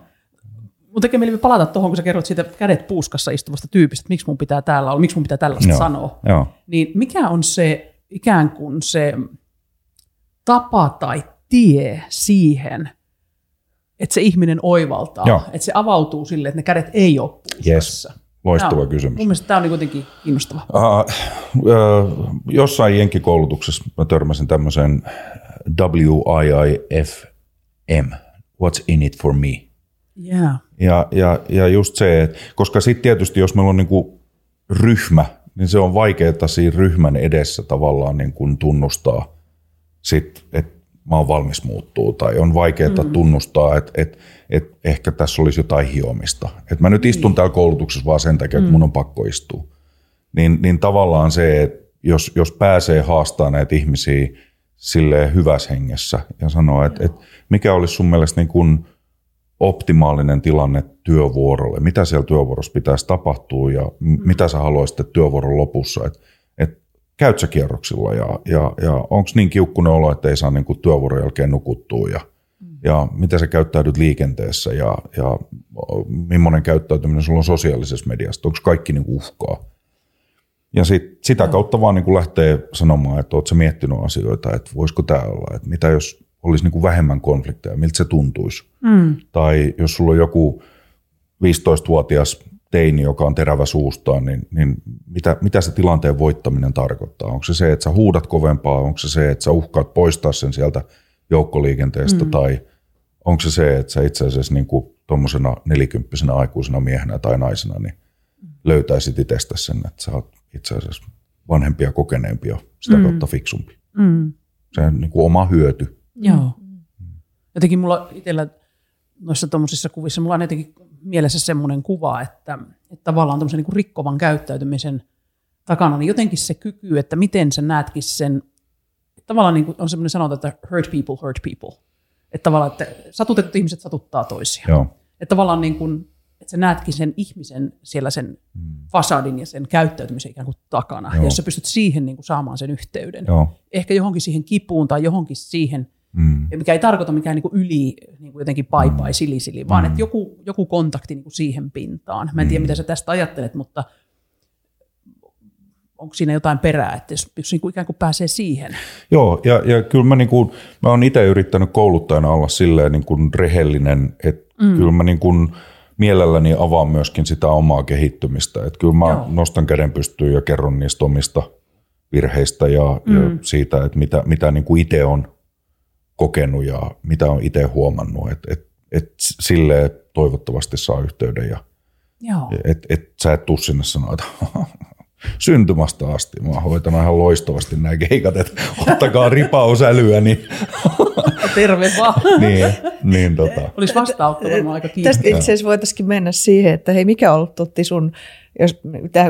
Mun tekee mieli palata tuohon, kun sä kerrot siitä kädet puuskassa istuvasta tyypistä, miksi mun pitää täällä olla, miksi mun pitää tällaista Joo. sanoa. Joo. Niin mikä on se ikään kuin se tapa tai tie siihen, että se ihminen oivaltaa, Joo. että se avautuu sille, että ne kädet ei ole puuskassa. Yes. Loistava no, kysymys. Mun mielestä tämä oli kuitenkin kiinnostava. Uh, uh, jossain jenkkikoulutuksessa mä törmäsin tämmöisen W I I F M, what's in it for me? Yeah. Ja, ja, ja just se, että koska sitten tietysti jos meillä on niinku ryhmä, niin se on vaikeaa siinä ryhmän edessä tavallaan niinku tunnustaa, että mä oon valmis muuttuu, tai on vaikeaa mm. tunnustaa, että et, et ehkä tässä olisi jotain hiomista. Et mä nyt istun niin. täällä koulutuksessa vaan sen takia, että mm. mun on pakko istua. Niin, niin tavallaan se, että jos, jos pääsee haastamaan näitä ihmisiä silleen hyvässä hengessä ja sanoo, että et mikä olisi sun mielestä niin kuin optimaalinen tilanne työvuorolle, mitä siellä työvuorossa pitäisi tapahtua ja mm. mitä sä haluaisit työvuoron lopussa, että et, käyt sä kierroksilla ja, ja, ja onko niin kiukkunen olo, että ei saa niin kuin työvuoron jälkeen nukuttua ja, mm. ja miten sä käyttäydyt liikenteessä ja, ja millainen käyttäytyminen sulla on sosiaalisessa mediassa, onko kaikki niin kuin uhkaa. Ja sit, sitä kautta vaan niin kuin lähtee sanomaan, että oot sä miettinyt asioita, että voisiko tää olla, että mitä jos olisi niin kuin vähemmän konflikteja, miltä se tuntuisi. Mm. Tai jos sulla on joku viisitoistavuotias teini, joka on terävä suustaan, niin, niin mitä, mitä se tilanteen voittaminen tarkoittaa? Onko se se, että sä huudat kovempaa? Onko se se, että sä uhkaat poistaa sen sieltä joukkoliikenteestä? Mm. Tai onko se se, että sä itse asiassa niin kuin tuommoisena nelikymppisenä aikuisena miehenä tai naisena niin löytäisit itsestä sen, että sä oot itse asiassa vanhempi ja kokeneempi ja sitä mm. kautta fiksumpi. Mm. Se on niin kuin oma hyöty. Joo. Jotenkin mulla itsellä noissa tuommoisissa kuvissa, mulla on jotenkin mielessä semmoinen kuva, että, että tavallaan tuommoisen niin kuin rikkovan käyttäytymisen takana, niin jotenkin se kyky, että miten sä näetkin sen, tavallaan niin kuin on semmoinen sanota, että hurt people, hurt people. Että tavallaan, että satutetut ihmiset satuttaa toisiaan. Joo. Että tavallaan niin kuin, että sä näetkin sen ihmisen siellä sen fasadin ja sen käyttäytymisen ikään kuin takana. Joo. Ja sä pystyt siihen niin kuin saamaan sen yhteyden. Joo. Ehkä johonkin siihen kipuun tai johonkin siihen, Mm. mikä ei tarkoita mikään niinku yli niinku jotenkin paipai, mm. sili sili, vaan mm. että joku, joku kontakti niinku siihen pintaan. Mä en tiedä, mm. mitä sä tästä ajattelet, mutta onko siinä jotain perää, että jos, jos niinku ikään kuin pääsee siihen? Joo, ja, ja kyllä mä, niinku, mä oon itse yrittänyt kouluttajana olla silleen niinku rehellinen, että mm. kyllä mä niinku mielelläni avaan myöskin sitä omaa kehittymistä. Että kyllä mä Joo. nostan käden pystyyn ja kerron niistä omista virheistä ja, mm. ja siitä, että mitä, mitä niinku itse on kokenut ja mitä on itse huomannut, että et, et silleen toivottavasti saa yhteyden ja että et sä et tuu sinne sanoa, että syntymästä asti mä hoitan ihan loistavasti nämä keikat, että ottakaa ripausälyä. Niin. Terve vaan. niin, niin, tota. Olisi vastaanotto varmaan aika kiinni. Tästä itse asiassa voitaisiin mennä siihen, että hei, mikä on ollut Totti sun, jos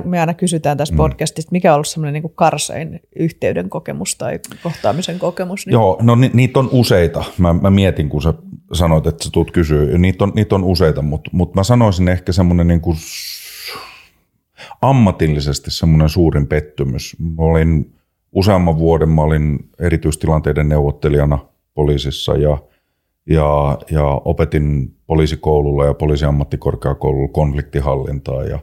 me aina kysytään tässä podcastissa, mikä on ollut semmoinen niin kuin karsein yhteyden kokemus tai kohtaamisen kokemus? Niin... Joo, no ni, niitä on useita. Mä, mä mietin, kun sä sanoit, että sä tuut kysyä. Niitä on, niit on useita, mutta mut mä sanoisin ehkä semmoinen niin kuin ammatillisesti semmoinen suurin pettymys. Mä olin useamman vuoden, mä olin erityistilanteiden neuvottelijana poliisissa ja, ja, ja opetin poliisikoululla ja poliisiammattikorkeakoululla konfliktihallintaa ja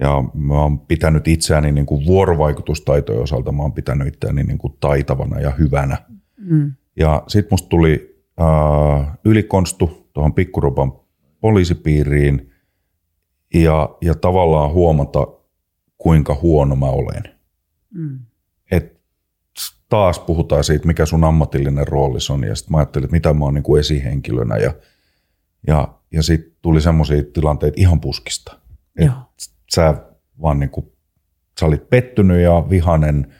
Ja mä oon pitänyt itseäni niin kuin vuorovaikutustaitojen osalta, mä oon pitänyt itseäni niin kuin taitavana ja hyvänä. Mm. Ja sit musta tuli äh, ylikonstu tuohon Pikkurupan poliisipiiriin ja, ja tavallaan huomata, kuinka huono mä olen. Mm. Et taas puhutaan siitä, mikä sun ammatillinen rooli on ja sit mä ajattelin, että mitä mä oon niin kuin esihenkilönä ja, ja, ja sit tuli semmoisia tilanteita ihan puskista. Et sä vaan niin kuin, sä olit pettynyt ja vihanen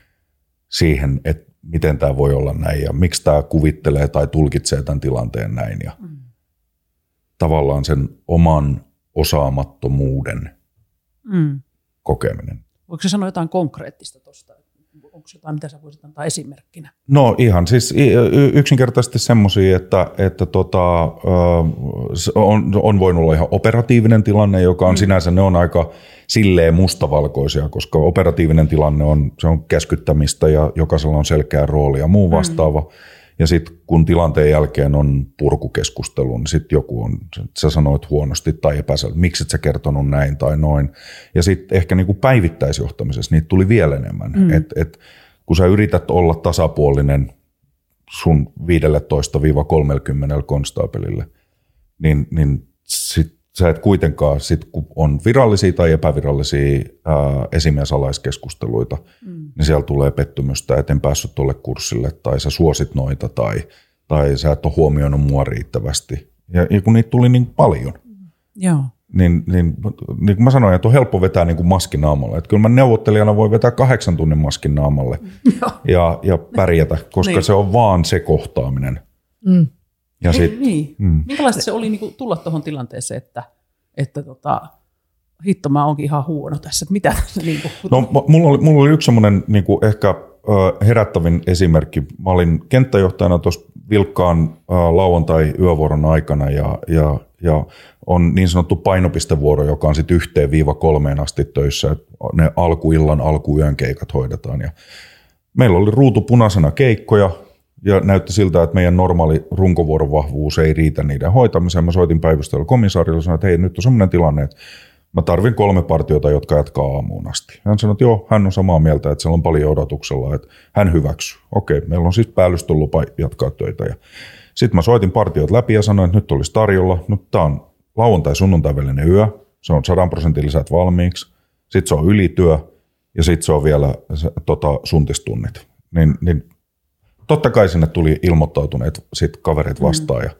siihen, että miten tää voi olla näin ja miksi tää kuvittelee tai tulkitsee tämän tilanteen näin ja mm. tavallaan sen oman osaamattomuuden mm. kokeminen. Voiko sä sanoa jotain konkreettista tuosta? Onko jotain, mitä sä voisit antaa esimerkkinä? No ihan siis yksinkertaisesti semmoisia, että, että tota, on, on voinut olla ihan operatiivinen tilanne, joka on mm. sinänsä, ne on aika silleen mustavalkoisia, koska operatiivinen tilanne on, se on käskyttämistä ja jokaisella on selkeä rooli ja muu vastaava. Mm. Ja sitten kun tilanteen jälkeen on purkukeskustelu, niin sitten joku on, sä sanoit huonosti tai epäselvä, miksi et sä kertonut näin tai noin. Ja sitten ehkä niinku päivittäisjohtamisessa niitä tuli vielä enemmän. Mm. Et, et, kun sä yrität olla tasapuolinen sun viidestätoista kolmeenkymmeneen konstaapelille, niin, niin sitten sä et kuitenkaan, sit kun on virallisia tai epävirallisia ää, esimiesalaiskeskusteluita, mm. niin siellä tulee pettymystä, et en päässyt tuolle kurssille, tai sä suosit noita, tai, tai sä et ole huomioinut mua riittävästi. Ja, ja kun niitä tuli niin paljon, mm. niin, niin, niin kuin mä sanoin, että on helppo vetää niin kuin maskin naamalle. Että kyllä mä neuvottelijana voi vetää kahdeksan tunnin maskin naamalle ja, ja pärjätä, koska niin. se on vaan se kohtaaminen. Mm. Ja sit, niin. mm. Minkälaista se oli niin kuin tulla tuohon tilanteeseen, että, että tota, hitto, mä oonkin ihan huono tässä. Mitä tässä niin kuin... No, mulla oli, mulla oli yksi semmoinen niin kuin ehkä herättävin esimerkki. Mä olin kenttäjohtajana tuossa vilkkaan lauantai-yövuoron aikana ja, ja, ja on niin sanottu painopistevuoro, joka on sitten yhteen viiva kolmeen asti töissä. Et ne alkuillan, alkuyön keikat hoidetaan. Ja meillä oli ruutu punaisena keikkoja. Ja näytti siltä, että meidän normaali runkovuorovahvuus ei riitä niiden hoitamiseen. Mä soitin päivystäjällä komisaarille ja sanoin, että hei, nyt on semmoinen tilanne, että mä tarvin kolme partiota, jotka jatkaa aamuun asti. Hän sanoi, että joo, hän on samaa mieltä, että siellä on paljon odotuksella, että hän hyväksyy. Okei, meillä on siis päällystön lupa jatkaa töitä. Ja sitten mä soitin partiot läpi ja sanoin, että nyt olisi tarjolla. No, tää on lauantai-sunnuntai välinen yö, se on sadan prosentin lisät valmiiksi. Sitten se on ylityö ja sitten se on vielä tota, suntistunnit. Niin, niin totta kai sinne tuli ilmoittautuneet sit kaverit vastaan. Mm. Ja,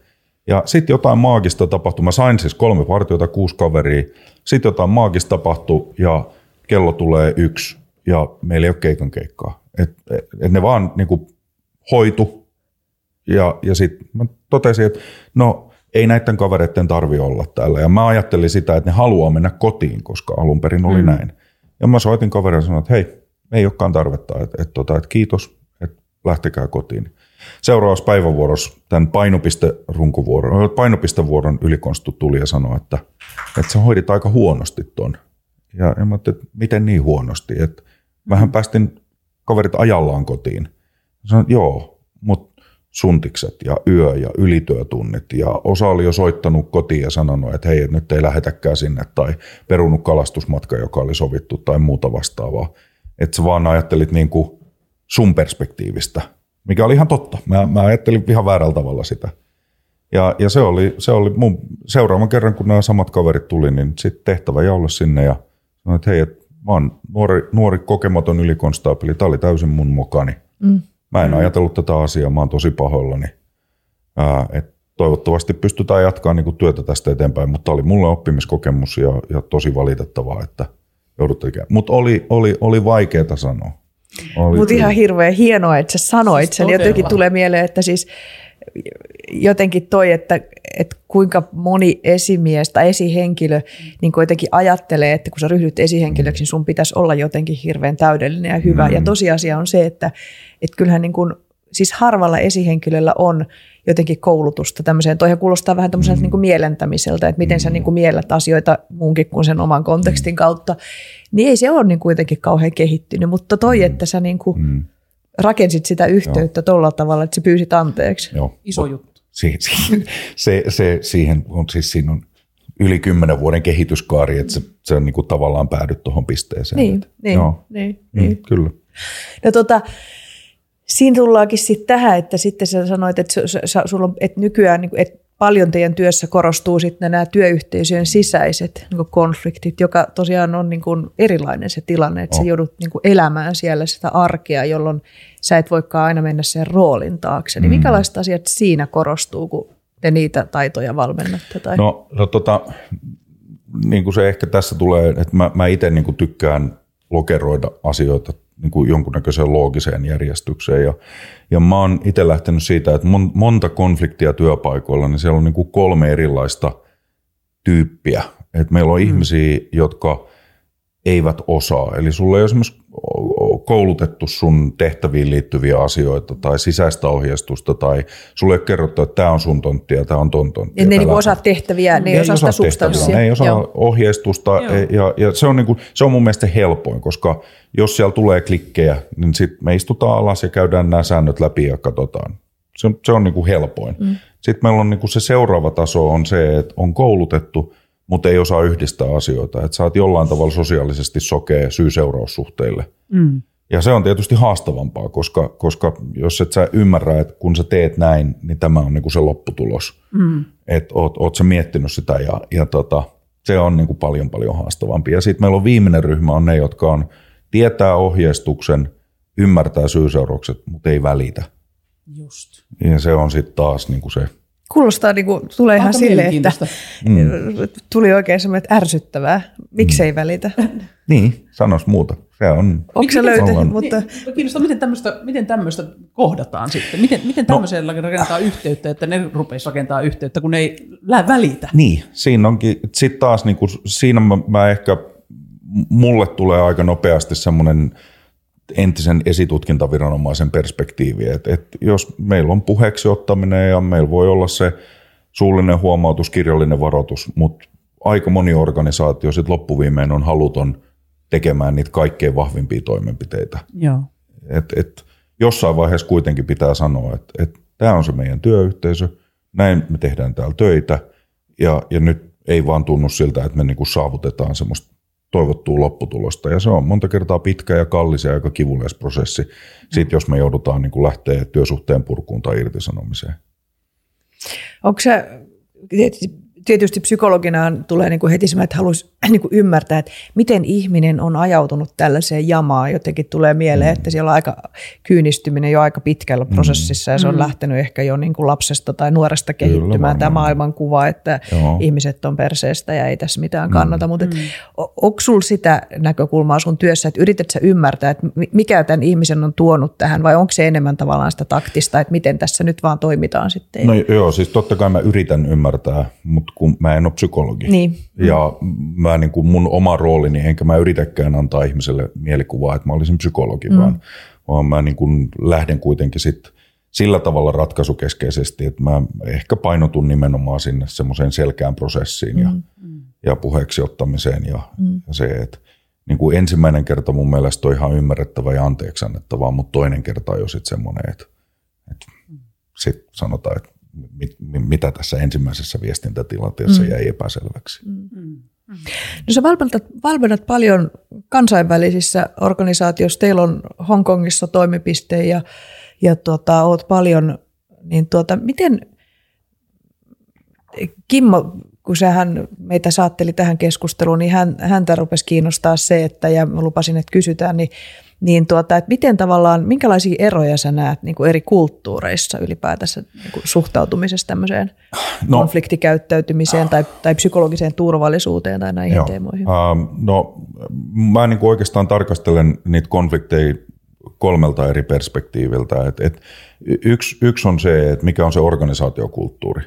ja sitten jotain maagista tapahtui. Mä sain siis kolme partiota, kuusi kaveria. Sitten jotain maagista tapahtui ja kello tulee yksi ja meillä ei ole keikan keikkaa. Et, et, et ne vaan niinku hoitu ja, ja sitten mä totesin, että no ei näiden kavereiden tarvi olla täällä. Ja mä ajattelin sitä, että ne haluaa mennä kotiin, koska alun perin oli mm. näin. Ja mä soitin kaverille ja sanoin, että hei, ei olekaan tarvetta, että et, tota, et, kiitos. Lähtekää kotiin. Seuraavassa päivävuorossa tämän painopisterunkovuoron, painopistevuoron ylikonstu tuli ja sanoi, että, että sä hoidit aika huonosti ton. Ja, ja mä ajattelin, että miten niin huonosti? Että mähän päästin kaverit ajallaan kotiin. Sanoin, että joo, mutta suntikset ja yö ja ylityötunnit. Ja osa oli jo soittanut kotiin ja sanonut, että hei, nyt ei lähetäkään sinne. Tai perunut kalastusmatka, joka oli sovittu tai muuta vastaavaa. Että sä vaan ajattelit niin kuin sun perspektiivistä, mikä oli ihan totta. Mä, mä ajattelin ihan väärällä tavalla sitä. Ja, ja se oli, se oli mun seuraavan kerran, kun nämä samat kaverit tuli, niin sitten tehtävä jaolle sinne ja sanoin, että hei, et mä oon nuori, nuori kokematon ylikonstaapeli, tää oli täysin mun mokani. Mm. Mä en mm. ajatellut tätä asiaa, mä oon tosi pahoillani. Ää, et toivottavasti pystytään jatkaa niinku työtä tästä eteenpäin, mutta tää oli mulle oppimiskokemus ja, ja tosi valitettavaa, että jouduttiin ikään. Mutta oli, oli, oli vaikeaa sanoa. Mutta ihan hirveän hienoa, että sä sanoit sen. Jotenkin tulee mieleen, että siis jotenkin toi, että, että kuinka moni esimies tai esihenkilö niin kuin jotenkin ajattelee, että kun sä ryhdyt esihenkilöksi, sun pitäisi olla jotenkin hirveän täydellinen ja hyvä. Mm. Ja tosiasia on se, että, että kyllähän niin kuin, siis harvalla esihenkilöllä on jotenkin koulutusta tämmöiseen. Toihan kuulostaa vähän tämmöiseltä mm. niin kuin mielentämiseltä, että miten sä niin kuin miellät asioita muunkin kuin sen oman kontekstin kautta. Niin ei se ole niin kuitenkin kauhean kehittynyt, mutta toi, mm. että sä niin kuin mm. rakensit sitä yhteyttä Joo. tolla tavalla, että sä pyysit anteeksi. Joo. Iso juttu. Si- si- se, se, siihen on siis siinä on yli kymmenen vuoden kehityskaari, että mm. sä niin kuin tavallaan päädyt tuohon pisteeseen. Niin, että, niin, niin, mm, niin. Kyllä. No tota... Siinä tullaakin sitten tähän, että sitten sä sanoit, että, sulla on, että nykyään että paljon teidän työssä korostuu sitten nämä työyhteisöjen sisäiset konfliktit, joka tosiaan on niin kuin erilainen se tilanne, että oh. sä joudut niin kuin elämään siellä sitä arkea, jolloin sä et voikaan aina mennä sen roolin taakse. Niin mm. minkälaiset asiat siinä korostuu, kun te niitä taitoja valmennatte? Tai? No, no tota, niin kuin se ehkä tässä tulee, että mä, mä itse niin kuin tykkään lokeroida asioita niin kuin jonkunnäköiseen loogiseen järjestykseen. Ja, ja mä oon itse lähtenyt siitä, että mon, monta konfliktia työpaikoilla, niin siellä on niin kuin kolme erilaista tyyppiä. Et meillä on mm. ihmisiä, jotka eivät osaa. Eli sulla ei ole esimerkiksi koulutettu sun tehtäviin liittyviä asioita tai sisäistä ohjeistusta tai sulle ei ole kerrottu, että tämä on sun tontti ja tämä on ton tontti. Ne niin kuin osaa tehtäviä, ne ei osaa sitä substanssia. Ne ei osaa Joo. ohjeistusta ja, ja se, on niin kuin, se on mun mielestä helpoin, koska jos siellä tulee klikkejä, niin sit me istutaan alas ja käydään nämä säännöt läpi ja katsotaan. Se on, se on niin kuin helpoin. Mm. Sitten meillä on niin kuin se seuraava taso on se, että on koulutettu, mutta ei osaa yhdistää asioita. Että sä oot jollain tavalla sosiaalisesti sokea syy-seuraussuhteille. Mm. Ja se on tietysti haastavampaa, koska, koska jos et sä ymmärrä, että kun sä teet näin, niin tämä on niinku se lopputulos. Mm. Että oot, oot sä miettinyt sitä ja, ja tota, se on niinku paljon paljon haastavampi. Ja sitten meillä on viimeinen ryhmä, on ne, jotka on, tietää ohjeistuksen, ymmärtää syy-seuraukset, mutta ei välitä. Just. Ja se on sitten taas niinku se... Kuulostaa, niin kuin, tulee aika ihan silleen, että mm. tuli oikein semmoinen, että ärsyttävää. Miksi mm. ei välitä? Niin, sanois muuta. Se on... Onko se löytänyt, mutta... Niin, kiinnostaa, miten tämmöistä, miten tämmöistä kohdataan sitten? Miten, miten tämmöiseen no. rakennetaan yhteyttä, että ne rupeisi rakentaa yhteyttä, kun ne ei välitä? Niin, siinä onkin... Sitten taas niin kuin, siinä mä, mä ehkä... Mulle tulee aika nopeasti semmoinen entisen esitutkintaviranomaisen perspektiivi, että, että jos meillä on puheeksi ottaminen ja meillä voi olla se suullinen huomautus, kirjallinen varoitus, mutta aika moni organisaatio sit loppuviimein on haluton tekemään niitä kaikkein vahvimpia toimenpiteitä. Joo. Et, et jossain vaiheessa kuitenkin pitää sanoa, että et tämä on se meidän työyhteisö, näin me tehdään täällä töitä ja, ja nyt ei vaan tunnu siltä, että me niinku saavutetaan semmoista toivottua lopputulosta. Ja se on monta kertaa pitkä ja kallis ja aika kivulias prosessi, sit jos me joudutaan niin kuin lähteä työsuhteen purkuun tai irtisanomiseen. Onko se, tietysti psykologinaan tulee niin kuin heti semmoinen, että haluaisi niin kuin ymmärtää, että miten ihminen on ajautunut tällaiseen jamaan. Jotenkin tulee mieleen, mm. että siellä on aika kyynistyminen jo aika pitkällä mm. prosessissa ja se on mm. lähtenyt ehkä jo niin kuin lapsesta tai nuoresta kehittymään tämä maailmankuva, että Joo. ihmiset on perseestä ja ei tässä mitään kannata. Mm. Mutta mm. onko sinulla sitä näkökulmaa sun työssä, että yrität sä ymmärtää, että mikä tämän ihmisen on tuonut tähän vai onko se enemmän tavallaan sitä taktista, että miten tässä nyt vaan toimitaan sitten? No joo, siis totta kai mä yritän ymmärtää, mutta kun mä en ole psykologi. Niin. Ja mä, niin kuin mun oma roolini, enkä mä yritäkään antaa ihmiselle mielikuvaa, että mä olisin psykologi, mm. vaan, vaan mä niin kuin lähden kuitenkin sit sillä tavalla ratkaisukeskeisesti, että mä ehkä painotun nimenomaan sinne semmoiseen selkeään prosessiin ja, mm. ja puheeksi ottamiseen. Ja, mm. ja se, että niin kuin ensimmäinen kerta mun mielestä on ihan ymmärrettävä ja anteeksi annettavaa, mutta toinen kerta on jo sit semmoinen, että, että sit sanotaan, että Mit, mitä tässä ensimmäisessä viestintätilanteessa mm. jäi epäselväksi. Mm. No sä valmennat, valmennat paljon kansainvälisissä organisaatioissa. Teillä on Hongkongissa toimipiste ja, ja tuota, oot paljon. Niin tuota, miten, Kimmo, kun sähän meitä saatteli tähän keskusteluun, niin hän, häntä rupesi kiinnostaa se, että, ja mä lupasin, että kysytään, niin, niin tuota, että miten tavallaan, minkälaisia eroja sä näet niin kuin eri kulttuureissa ylipäätänsä niin kuin suhtautumisessa tämmöiseen no, konfliktikäyttäytymiseen tai, tai psykologiseen turvallisuuteen tai näihin joo, teemoihin? Ähm, no mä niin kuin oikeastaan tarkastelen niitä konflikteja kolmelta eri perspektiiviltä. Et, et yksi, yksi on se, että mikä on se organisaatiokulttuuri.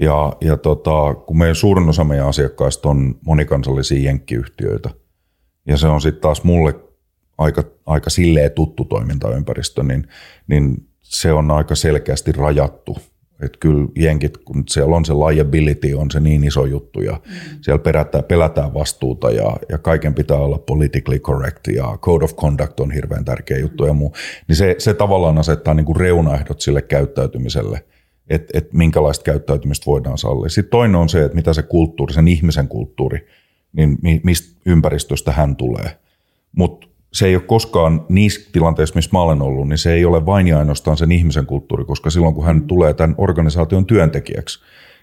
Ja, ja tota, kun meidän suurin osa meidän asiakkaista on monikansallisia jenkkiyhtiöitä, ja se on sitten taas mulle aika, aika silleen tuttu toimintaympäristö, niin, niin se on aika selkeästi rajattu. Että kyllä jenkit, kun siellä on se liability, on se niin iso juttu, ja mm. siellä perätään, pelätään vastuuta, ja, ja kaiken pitää olla politically correct, ja code of conduct on hirveän tärkeä juttu ja muu. Niin se, se tavallaan asettaa niinku reunaehdot sille käyttäytymiselle. Että et minkälaista käyttäytymistä voidaan sallia. Sitten toinen on se, että mitä se kulttuuri, sen ihmisen kulttuuri, niin mi, mistä ympäristöstä hän tulee. Mutta se ei ole koskaan niissä tilanteissa, missä mä olen ollut, niin se ei ole vain ja ainoastaan sen ihmisen kulttuuri, koska silloin kun hän tulee tämän organisaation työntekijäksi,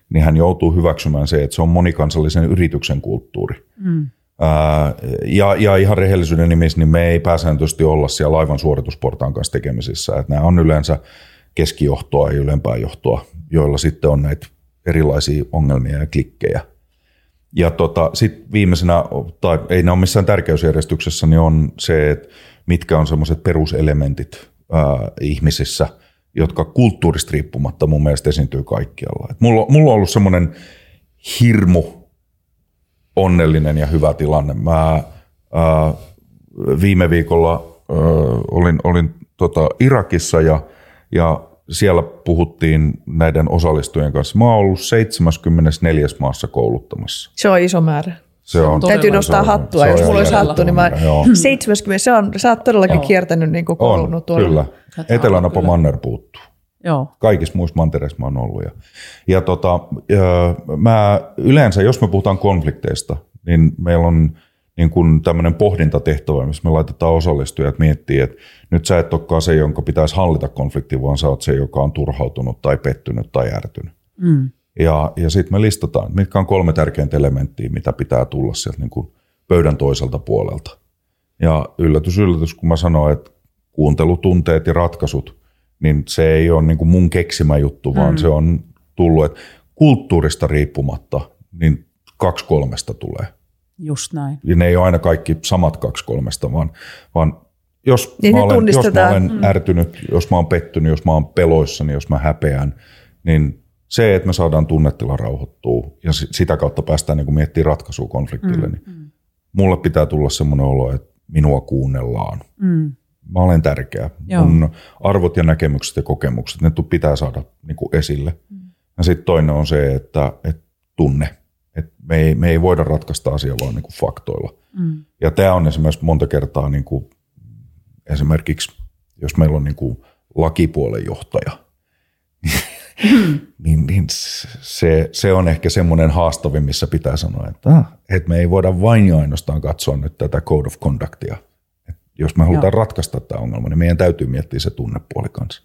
niin hän joutuu hyväksymään se, että se on monikansallisen yrityksen kulttuuri. Mm. Ää, ja, ja ihan rehellisyyden nimissä, niin me ei pääsääntöisesti olla siellä aivan suoritusportaan kanssa tekemisissä. Että nämä on yleensä keskijohtoa ja ylempää johtoa, joilla sitten on näitä erilaisia ongelmia ja klikkejä. Ja tota, sitten viimeisenä, tai ei ne ole missään tärkeysjärjestyksessä, niin on se, että mitkä on semmoiset peruselementit ää, ihmisissä, jotka kulttuurista riippumatta mun mielestä esiintyy kaikkialla. Et mulla, mulla on ollut semmoinen hirmu onnellinen ja hyvä tilanne. Mä ää, viime viikolla ää, olin, olin tota Irakissa ja Ja siellä puhuttiin näiden osallistujien kanssa. Mä oon ollut seitsemänkymmentäneljä maassa kouluttamassa. Se on iso määrä. Se on. Täytyy nostaa hattua, jos mulla olisi hattu, niin mä seitsemänkymmentä. Se on, sä oot todellakin joo. kiertänyt niin kuin koulunut tuolla. Kyllä. Etelänapa manner puuttuu. Joo. Kaikissa muissa mantereissa mä oon ollut. Ja, ja tota, mä, yleensä, jos me puhutaan konflikteista, niin meillä on niin kuin tämmöinen pohdintatehtävä, missä me laitetaan osallistujat miettimään, että nyt sä et olekaan se, jonka pitäisi hallita konflikti, vaan sä oot se, joka on turhautunut tai pettynyt tai ärtynyt. Mm. Ja, ja sitten me listataan, mitkä on kolme tärkeintä elementtiä, mitä pitää tulla sieltä niin kuin pöydän toiselta puolelta. Ja yllätys, yllätys, kun mä sanoin, että kuuntelutunteet ja ratkaisut, niin se ei ole niin kuin mun keksimä juttu, vaan mm. se on tullut, että kulttuurista riippumatta, niin kaksi kolmesta tulee. Just näin. Ja ne ei ole aina kaikki samat kaksi kolmesta, vaan, vaan jos, niin mä olen, jos mä olen mm. ärtynyt, jos mä olen pettynyt, jos mä olen peloissani, jos mä häpeän, niin se, että me saadaan tunnetila rauhoittua ja sitä kautta päästään niin kuin miettimään ratkaisua konfliktille, mm. niin mulle pitää tulla semmoinen olo, että minua kuunnellaan. Mm. Mä olen tärkeä. Joo. Mun arvot ja näkemykset ja kokemukset, ne pitää saada niin kuin esille. Mm. Ja sitten toinen on se, että, että tunne. Et me, ei, me ei voida ratkaista asiaa vaan niinku faktoilla. Mm. Ja tämä on esimerkiksi monta kertaa, niinku, esimerkiksi jos meillä on niinku lakipuolen johtaja, mm. niin, niin se, se on ehkä semmoinen haastavin, missä pitää sanoa, että, että me ei voida vain ja ainoastaan katsoa nyt tätä code of conductia. Et jos me halutaan Joo. ratkaista tämä ongelma, niin meidän täytyy miettiä se tunnepuoli kanssa.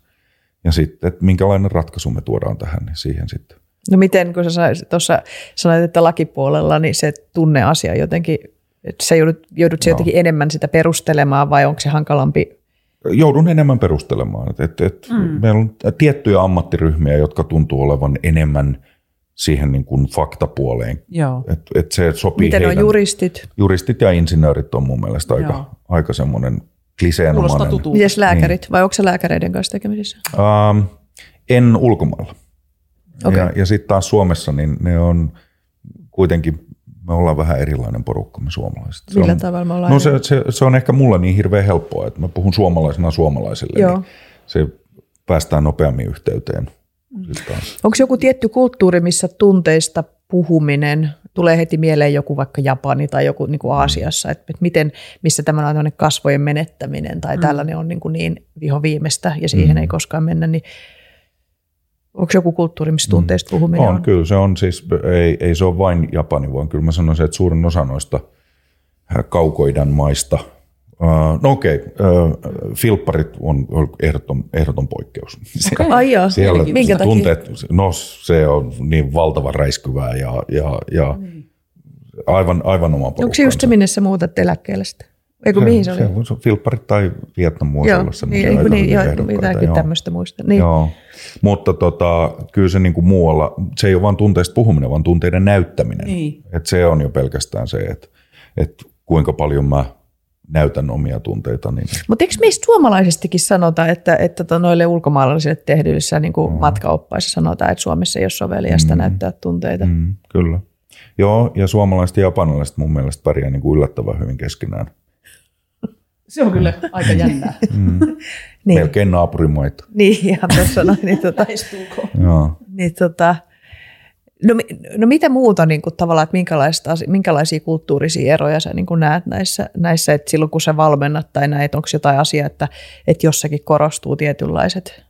Ja sitten, että minkälainen ratkaisu me tuodaan tähän, niin siihen sitten. No miten, kun sä tuossa sanoit, että lakipuolella, niin se tunneasia jotenkin, että sä joudut, joudut no. jotenkin enemmän sitä perustelemaan vai onko se hankalampi? Joudun enemmän perustelemaan. Et, et, et mm. Meillä on tiettyjä ammattiryhmiä, jotka tuntuu olevan enemmän siihen niin kuin faktapuoleen. Et, et se sopii miten heidän, on juristit? Juristit ja insinöörit on mun mielestä Joo. aika, aika semmoinen kliseenomainen. Mites lääkärit? Niin. Vai onko se lääkäreiden kanssa tekemisissä? Ähm, en ulkomailla. Okay. Ja, ja sitten taas Suomessa, niin ne on kuitenkin, me ollaan vähän erilainen porukka me suomalaiset. Se Millä on, tavalla me ollaan? No se, se, se on ehkä mulle niin hirveän helppoa, että mä puhun suomalaisena suomalaisille, Joo. niin se päästään nopeammin yhteyteen. Mm. Onko joku tietty kulttuuri, missä tunteista puhuminen, tulee heti mieleen joku vaikka Japani tai joku niin kuin Aasiassa, mm. että miten, missä tämä on tämmöinen kasvojen menettäminen tai mm. tällainen on niin, niin vihoviimeistä ja siihen mm. ei koskaan mennä, niin onko joku kulttuuri, missä tunteista puhuminen on? On, kyllä. Se on siis, ei, ei se ole vain Japani, vaan kyllä mä sanoisin, että suurin osa noista kaukoidän maista, uh, no okei, okay, uh, filpparit on ehdoton, ehdoton poikkeus. Okay. Ai joo, siellä minkä tunteet, takia? No se on niin valtavan räiskyvää ja, ja, ja mm. aivan, aivan oma porukkansa. Onko se just se, minne sä muutat eläkkeelle sitä? Eiku, mihin se, se oli? Se on filpparit tai Vietnam muodossa. Joo, niin, joo jotakin tämmöistä muista. Niin. Joo. Mutta tota, kyllä se niin kuin muualla, se ei ole vain tunteista puhuminen, vaan tunteiden näyttäminen. Niin. Et se on jo pelkästään se, että et kuinka paljon mä näytän omia tunteita. Niin. Mutta eikö meistä suomalaisestikin sanota, että, että noille ulkomaalaisille tehdyissä niin kuin mm. matkaoppaissa sanotaan, että Suomessa ei ole soveliasta mm. näyttää tunteita? Mm, kyllä. Joo, ja suomalaiset ja japanilaiset mun mielestä pärjää niin kuin yllättävän hyvin keskenään. Se on kyllä aika jännää. Mm. Niin. Melkein naapurimaita. Niin, ihan tuossa noin. Niin, tota, niin, tota, no, no mitä muuta niin kuin, tavallaan, että minkälaista, minkälaisia kulttuurisia eroja sä niin kuin näet näissä, näissä, että silloin kun sä valmennat tai näet, onko jotain asiaa, että, että jossakin korostuu tietynlaiset?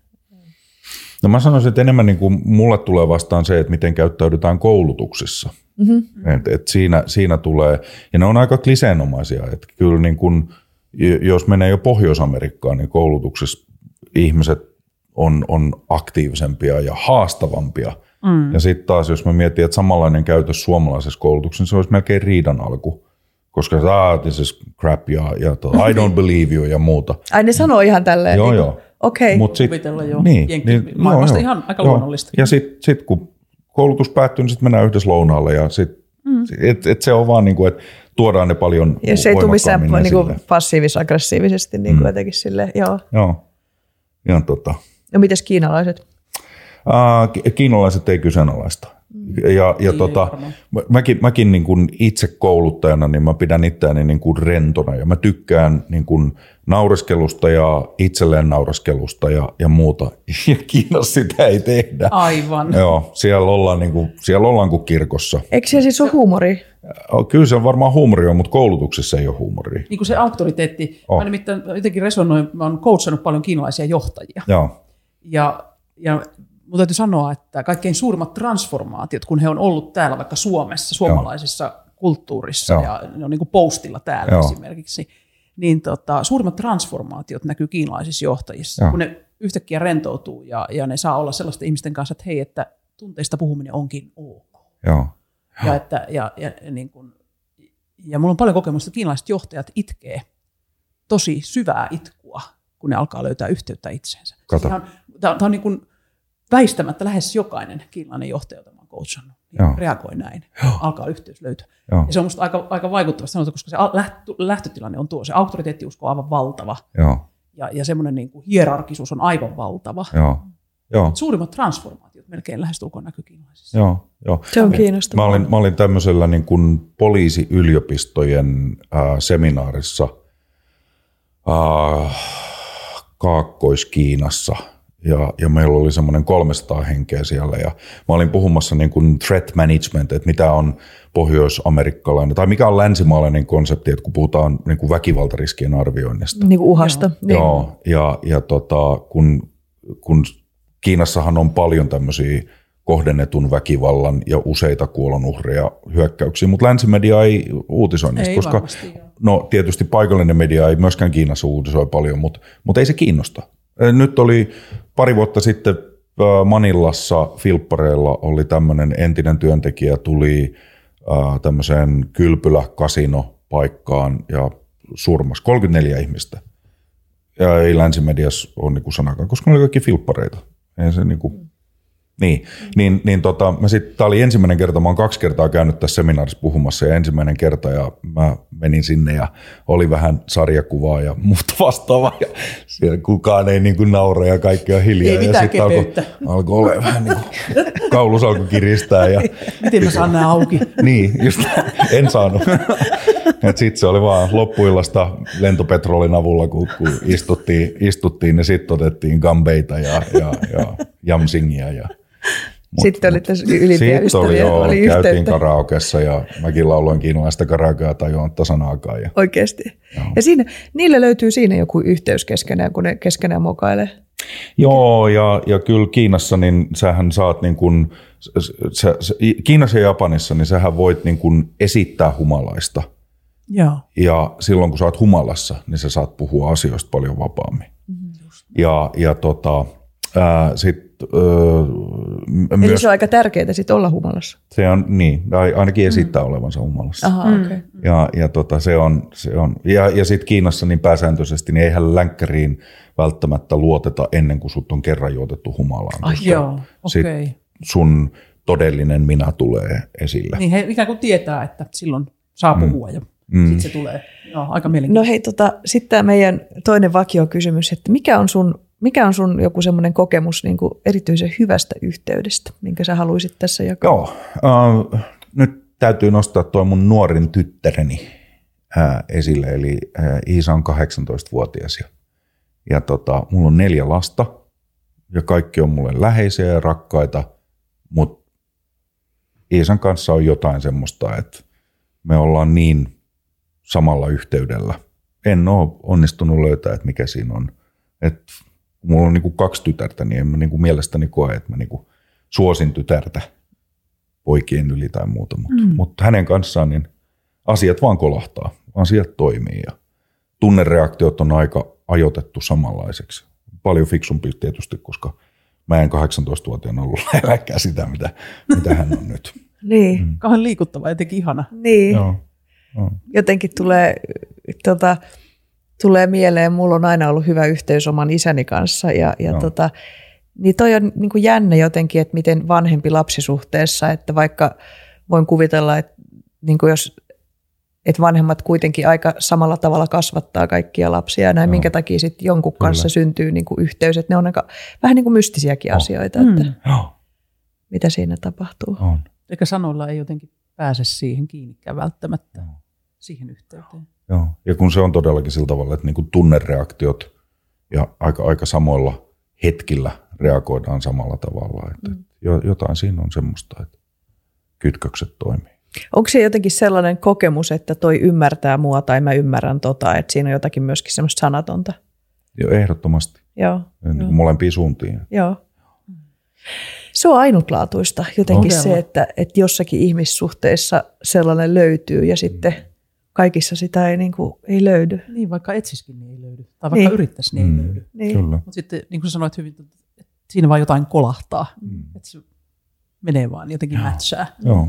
No mä sanoisin, että enemmän niin kuin mulle tulee vastaan se, että miten käyttäydytään koulutuksissa. Mm-hmm. Et, et siinä, siinä tulee, ja ne on aika kliseenomaisia, että kyllä niin kuin jos menee jo Pohjois-Amerikkaan, niin koulutuksessa ihmiset on, on aktiivisempia ja haastavampia. Mm. Ja sitten taas, jos me mietin, että samanlainen käytös suomalaisessa koulutuksessa, niin se olisi melkein riidan alku. Koska ah, this is crap ja, ja I don't believe you ja muuta. Ai ne sanoo ihan tälleen? Joo, niin, joo. Okei. Okay. Sit, jo niin, niin, maailmasta joo, ihan aika joo, luonnollista. Ja sitten sit, kun koulutus päättyy, niin sitten mennään yhdessä lounaalle ja sitten mm. et, et se on vaan niin kuin, että tuodaan ne paljon voimakkaammin. Ja se ei tule missään niinku passiivis-aggressiivisesti niinku mm. jotenkin silleen, joo. Joo, ihan tota. No mites kiinalaiset? Aa, ki- kiinalaiset ei kyseenalaista. Mm. Ja, ja tota, mä, mäkin, mäkin niin kuin itse kouluttajana, niin mä pidän itseäni niin kuin rentona ja mä tykkään niin kuin naureskelusta ja itselleen naureskelusta ja, ja muuta. Ja Kiinassa sitä ei tehdä. Aivan. Joo, siellä ollaan, niin kuin, siellä ollaan kuin kirkossa. Eikö siellä siis ole huumoria? Kyllä se on varmaan huumoria, mutta koulutuksessa ei ole huumoria. Niin kuin se auktoriteetti. Oh. Mä nimittäin jotenkin resonoin, mä oon coachannut paljon kiinalaisia johtajia. Joo. Ja, ja mun täytyy sanoa, että kaikkein suurimmat transformaatiot, kun he on ollut täällä vaikka Suomessa, suomalaisessa Joo. kulttuurissa. Joo. Ja ne on niin kuin postilla täällä. Joo. Esimerkiksi. Niin tota, suurimmat transformaatiot näkyy kiinalaisissa johtajissa, Joo. kun ne yhtäkkiä rentoutuu ja, ja ne saa olla sellaisten ihmisten kanssa, että hei, että tunteista puhuminen onkin ok. Joo. Ja, että, ja, ja, niin kuin, ja mulla on paljon kokemusta, että kiinalaiset johtajat itkee tosi syvää itkua, kun ne alkaa löytää yhteyttä itseensä. Tämä on, tämä on, tämä on niin kuin väistämättä lähes jokainen kiinalainen johtaja, jota mä oon coachannut, niin reagoi näin. Joo. Alkaa yhteys löytyä. Joo. Ja se on musta aika, aika vaikuttavasti sanottu, koska se lähtötilanne on tuo. Se auktoriteettiusko on aivan valtava. Joo. Ja, ja semmoinen niin kuin hierarkisuus on aivan valtava. Joo. Joo. Suurimmat transformaatiot melkein lähestulkoon näkyy kiinalaisissa. Joo, joo. Se on kiinnostavaa. Mä olin, mä olin tämmöisellä niin kuin poliisiyliopistojen äh, seminaarissa äh, Kaakkois-Kiinassa. Ja, ja meillä oli semmoinen kolmesataa henkeä siellä ja mä olin puhumassa niin kuin threat management, että mitä on pohjois-amerikkalainen tai mikä on länsimaalainen konsepti, että kun puhutaan niin kuin väkivaltariskien arvioinnista. Niin kuin uhasta. Joo, joo. ja, ja tota, kun, kun Kiinassahan on paljon tämmöisiä kohdennetun väkivallan ja useita kuolonuhreja hyökkäyksiä, mutta länsimedia ei uutisoi niistä, ei koska varmasti, no, tietysti paikallinen media ei myöskään Kiinassa uutisoi paljon, mutta, mutta ei se kiinnosta. Nyt oli pari vuotta sitten Manilassa Filppareilla oli tämmöinen entinen työntekijä, tuli tämmöiseen kylpyläkasinopaikkaan ja surmasi kolmekymmentäneljä ihmistä. Ja ei länsimediassa ole niinku sanakaan, koska ne oli kaikki filppareita. Ei se niinku... Niin, niin, niin tota, mä sit, tää oli ensimmäinen kerta, mä oon kaksi kertaa käynyt tässä seminaarissa puhumassa ja ensimmäinen kerta ja mä menin sinne ja oli vähän sarjakuvaa ja muuta vastaavaa ja siellä kukaan ei niinku naura ja kaikki on hiljaa. Ei mitään kepeyttä. Alkoi alko olemaan vähän niin kuin, kaulus alkoi kiristää. Ja, miten mä saan nää auki? Niin, just en saanut. Sitten se oli vaan loppuillasta lentopetrolin avulla, kun, kun istuttiin, istuttiin ja sitten otettiin gambeita ja, ja, ja jamsingia ja Mut, sitten oli tässä ylimpiä ystäviä. Joo, oli käytiin karaokeessa ja mäkin lauloin kiinalaista karaokea tajuamatta sanaakaan. Ja, oikeasti. Joo. Ja siinä, niillä löytyy siinä joku yhteys keskenään, kun ne keskenään mokailee. Joo, ja, ja kyllä Kiinassa, niin sähän saat niin kuin, sä, sä, Kiinassa ja Japanissa, niin sähän voit niin kuin esittää humalaista. Joo. Ja silloin kun sä oot humalassa, niin sä saat puhua asioista paljon vapaammin. Mm, ja, ja tota, ää, sit Öö, Eli myös, se on aika tärkeää sit olla humalassa. Se on niin, ainakin esittää mm. olevansa humalassa. Aha, mm. okay. Ja ja tota se on se on ja ja sit Kiinassa niin pääsääntöisesti niin eihän länkkäriin välttämättä luoteta ennen kuin sut on kerran juotettu humalaan. Ah, joo, okei. Okay. Sun todellinen minä tulee esille. Niin he ikään kuin tietää, että silloin saa puhua mm. ja mm. sitten se tulee. No, aika mielenkiintoista. No hei tota sitten tää meidän toinen vakio kysymys, että mikä on sun Mikä on sun joku semmoinen kokemus niin kuin erityisen hyvästä yhteydestä, minkä sä haluaisit tässä jakaa? Joo, äh, nyt täytyy nostaa tuo mun nuorin tyttäreni äh, esille, eli äh, Iisa on kahdeksantoistavuotias ja, ja tota, mulla on neljä lasta ja kaikki on mulle läheisiä ja rakkaita, mutta Iisan kanssa on jotain semmoista, että me ollaan niin samalla yhteydellä. En ole onnistunut löytää, että mikä siinä on. Et, mulla on niinku kaksi tytärtä, niin en mä niinku mielestäni koe, että mä niinku suosin tytärtä poikien yli tai muuta. Mutta mm. mut hänen kanssaan niin asiat vaan kolahtaa, asiat toimii ja tunnereaktiot on aika ajoitettu samanlaiseksi. Paljon fiksumpi tietysti, koska mä en kahdeksantoistavuotiaana ollut lähelläkään sitä, mitä, mitä hän on nyt. Niin. Mm. Kauhan liikuttava, jotenkin ihana. Niin. Joo. Joo. Jotenkin tulee... Tota... Tulee mieleen, mulla on aina ollut hyvä yhteys oman isäni kanssa ja, ja tota, niin toi on niin kuin jännä jotenkin, että miten vanhempi lapsisuhteessa, että vaikka voin kuvitella, että, niin kuin jos, että vanhemmat kuitenkin aika samalla tavalla kasvattaa kaikkia lapsia ja näin, Joo. minkä takia sitten jonkun Kyllä. kanssa syntyy niin kuin yhteys, että ne on aika, vähän niin kuin mystisiäkin Joo. asioita, että mm. mitä siinä tapahtuu. On. Eikä sanoilla ei jotenkin pääse siihen kiinnikään välttämättä, Joo. siihen yhteyteen. Joo, ja kun se on todellakin sillä tavalla, että niinku tunnereaktiot ja aika, aika samoilla hetkillä reagoidaan samalla tavalla. Että mm. jotain siinä on semmoista, että kytkökset toimii. Onko se jotenkin sellainen kokemus, että toi ymmärtää mua tai mä ymmärrän tota, että siinä on jotakin myöskin semmoista sanatonta? Joo, ehdottomasti. Joo. Niin kuin molempiin suuntiin. Joo. Se on ainutlaatuista jotenkin on. Se, että, että jossakin ihmissuhteessa sellainen löytyy ja sitten kaikissa sitä ei, niin kuin, ei löydy. Niin, vaikka etsiskin niin ei löydy. Tai vaikka niin. yrittäisi niin mm. ei löydy. Niin. Mutta sitten niin kuin sanoit hyvin, että siinä vaan jotain kolahtaa. Mm. Että se menee vaan jotenkin mätsää. Joo.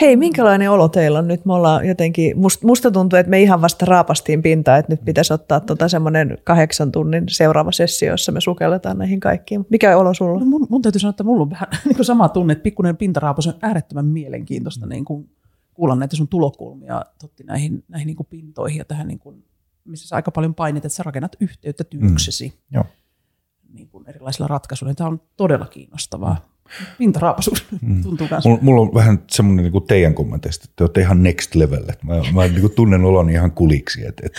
Hei, minkälainen olo teillä on nyt? Me ollaan jotenkin, must, musta tuntuu, että me ihan vasta raapastiin pintaan, että nyt pitäisi ottaa tota semmoinen kahdeksan tunnin seuraava sessio, jossa me sukelletaan näihin kaikkiin. Mikä olo sulla? No mun, mun täytyy sanoa, että mulla on vähän niin kuin sama tunne, että pikkuinen pintaraapaus on äärettömän mielenkiintoista niin kuin kuulla näitä sun tulokulmia totti näihin, näihin niin kuin pintoihin ja tähän, niin kuin, missä sä aika paljon painit, että sä rakennat yhteyttä työksesi mm. niin kuin erilaisilla ratkaisuilla. Tämä on todella kiinnostavaa. Pintaraapaisuus tuntuu mm. kanssa. Mulla on vähän semmoinen niin kuin teidän kommenteista, että te olette ihan next level. Mä, mä niin kuin tunnen oloni ihan kuliksi. Et, et,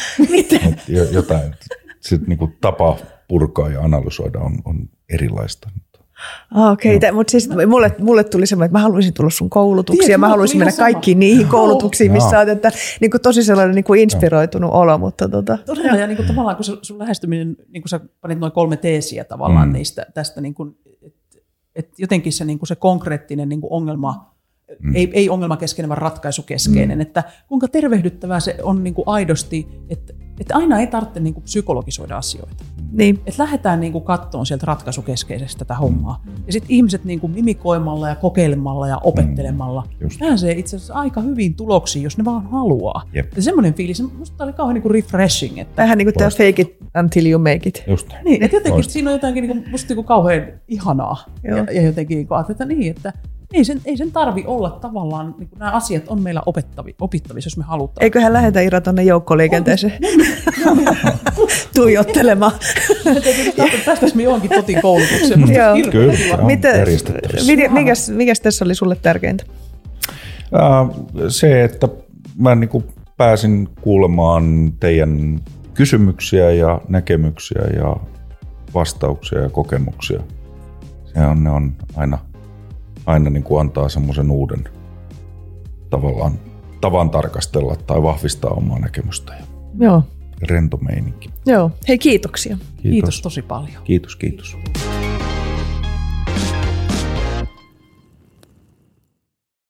et jotain. Sitten niin kuin tapa purkaa ja analysoida on, on erilaista. Okei, okay, mutta siis mulle, mulle tuli semmoinen, että mä haluaisin tulla sun koulutuksiin Tiet, ja mä haluaisin mennä sama. Kaikkiin niihin koulutuksiin, missä Jaa. Olet että, niin kuin tosi sellainen niin kuin inspiroitunut Jaa. Olo. Mutta tota. Todella, ja niin kuin, tavallaan kun sun lähestyminen, niin kuin sä panit noin kolme teesiä tavallaan mm. niistä tästä niin kuin, että jotenkin se, niin kuin se konkreettinen niin kuin ongelma, mm. ei, ei ongelmakeskeinen, vaan ratkaisukeskeinen. Mm. Että kuinka tervehdyttävää se on niin kuin aidosti, että, että aina ei tarvitse niin kuin psykologisoida asioita. Niin. Että lähdetään niin kuin kattoon sieltä ratkaisukeskeisestä tätä hommaa. Mm. Ja sitten ihmiset niin kuin mimikoimalla ja kokeilemalla ja opettelemalla mm. pääsee itse asiassa aika hyvin tuloksiin, jos ne vaan haluaa. Yep. Ja semmoinen fiilis, minusta oli kauhean niin kuin refreshing. Että vähän niin kuin tämä fake it until you make it. Just. Niin, että jotenkin Poist. Siinä on jotakin niin kuin, musta niin kuin kauhean ihanaa. Ja, ja jotenkin niin kuin ajatellaan niin, että ei sen, ei sen tarvi olla tavallaan, niin nämä asiat on meillä opettavi, opittavissa, jos me halutaan. Eiköhän lähetä Ira tuonne joukkoliikenteeseen tuijottelemaan. Tästäs me johonkin Totin koulutukseen. Kyllä, on järjestettävissä. Mikäs, mikäs tässä oli sulle tärkeintä? Se, että mä niin kuin pääsin kuulemaan teidän kysymyksiä ja näkemyksiä ja vastauksia ja kokemuksia. Se on, ne on aina... aina niin kuin antaa semmoisen uuden tavallaan tavan tarkastella tai vahvistaa omaa näkemystä. Joo. Rento meininki. Joo. Hei, kiitoksia. Kiitos, kiitos tosi paljon. Kiitos, kiitos.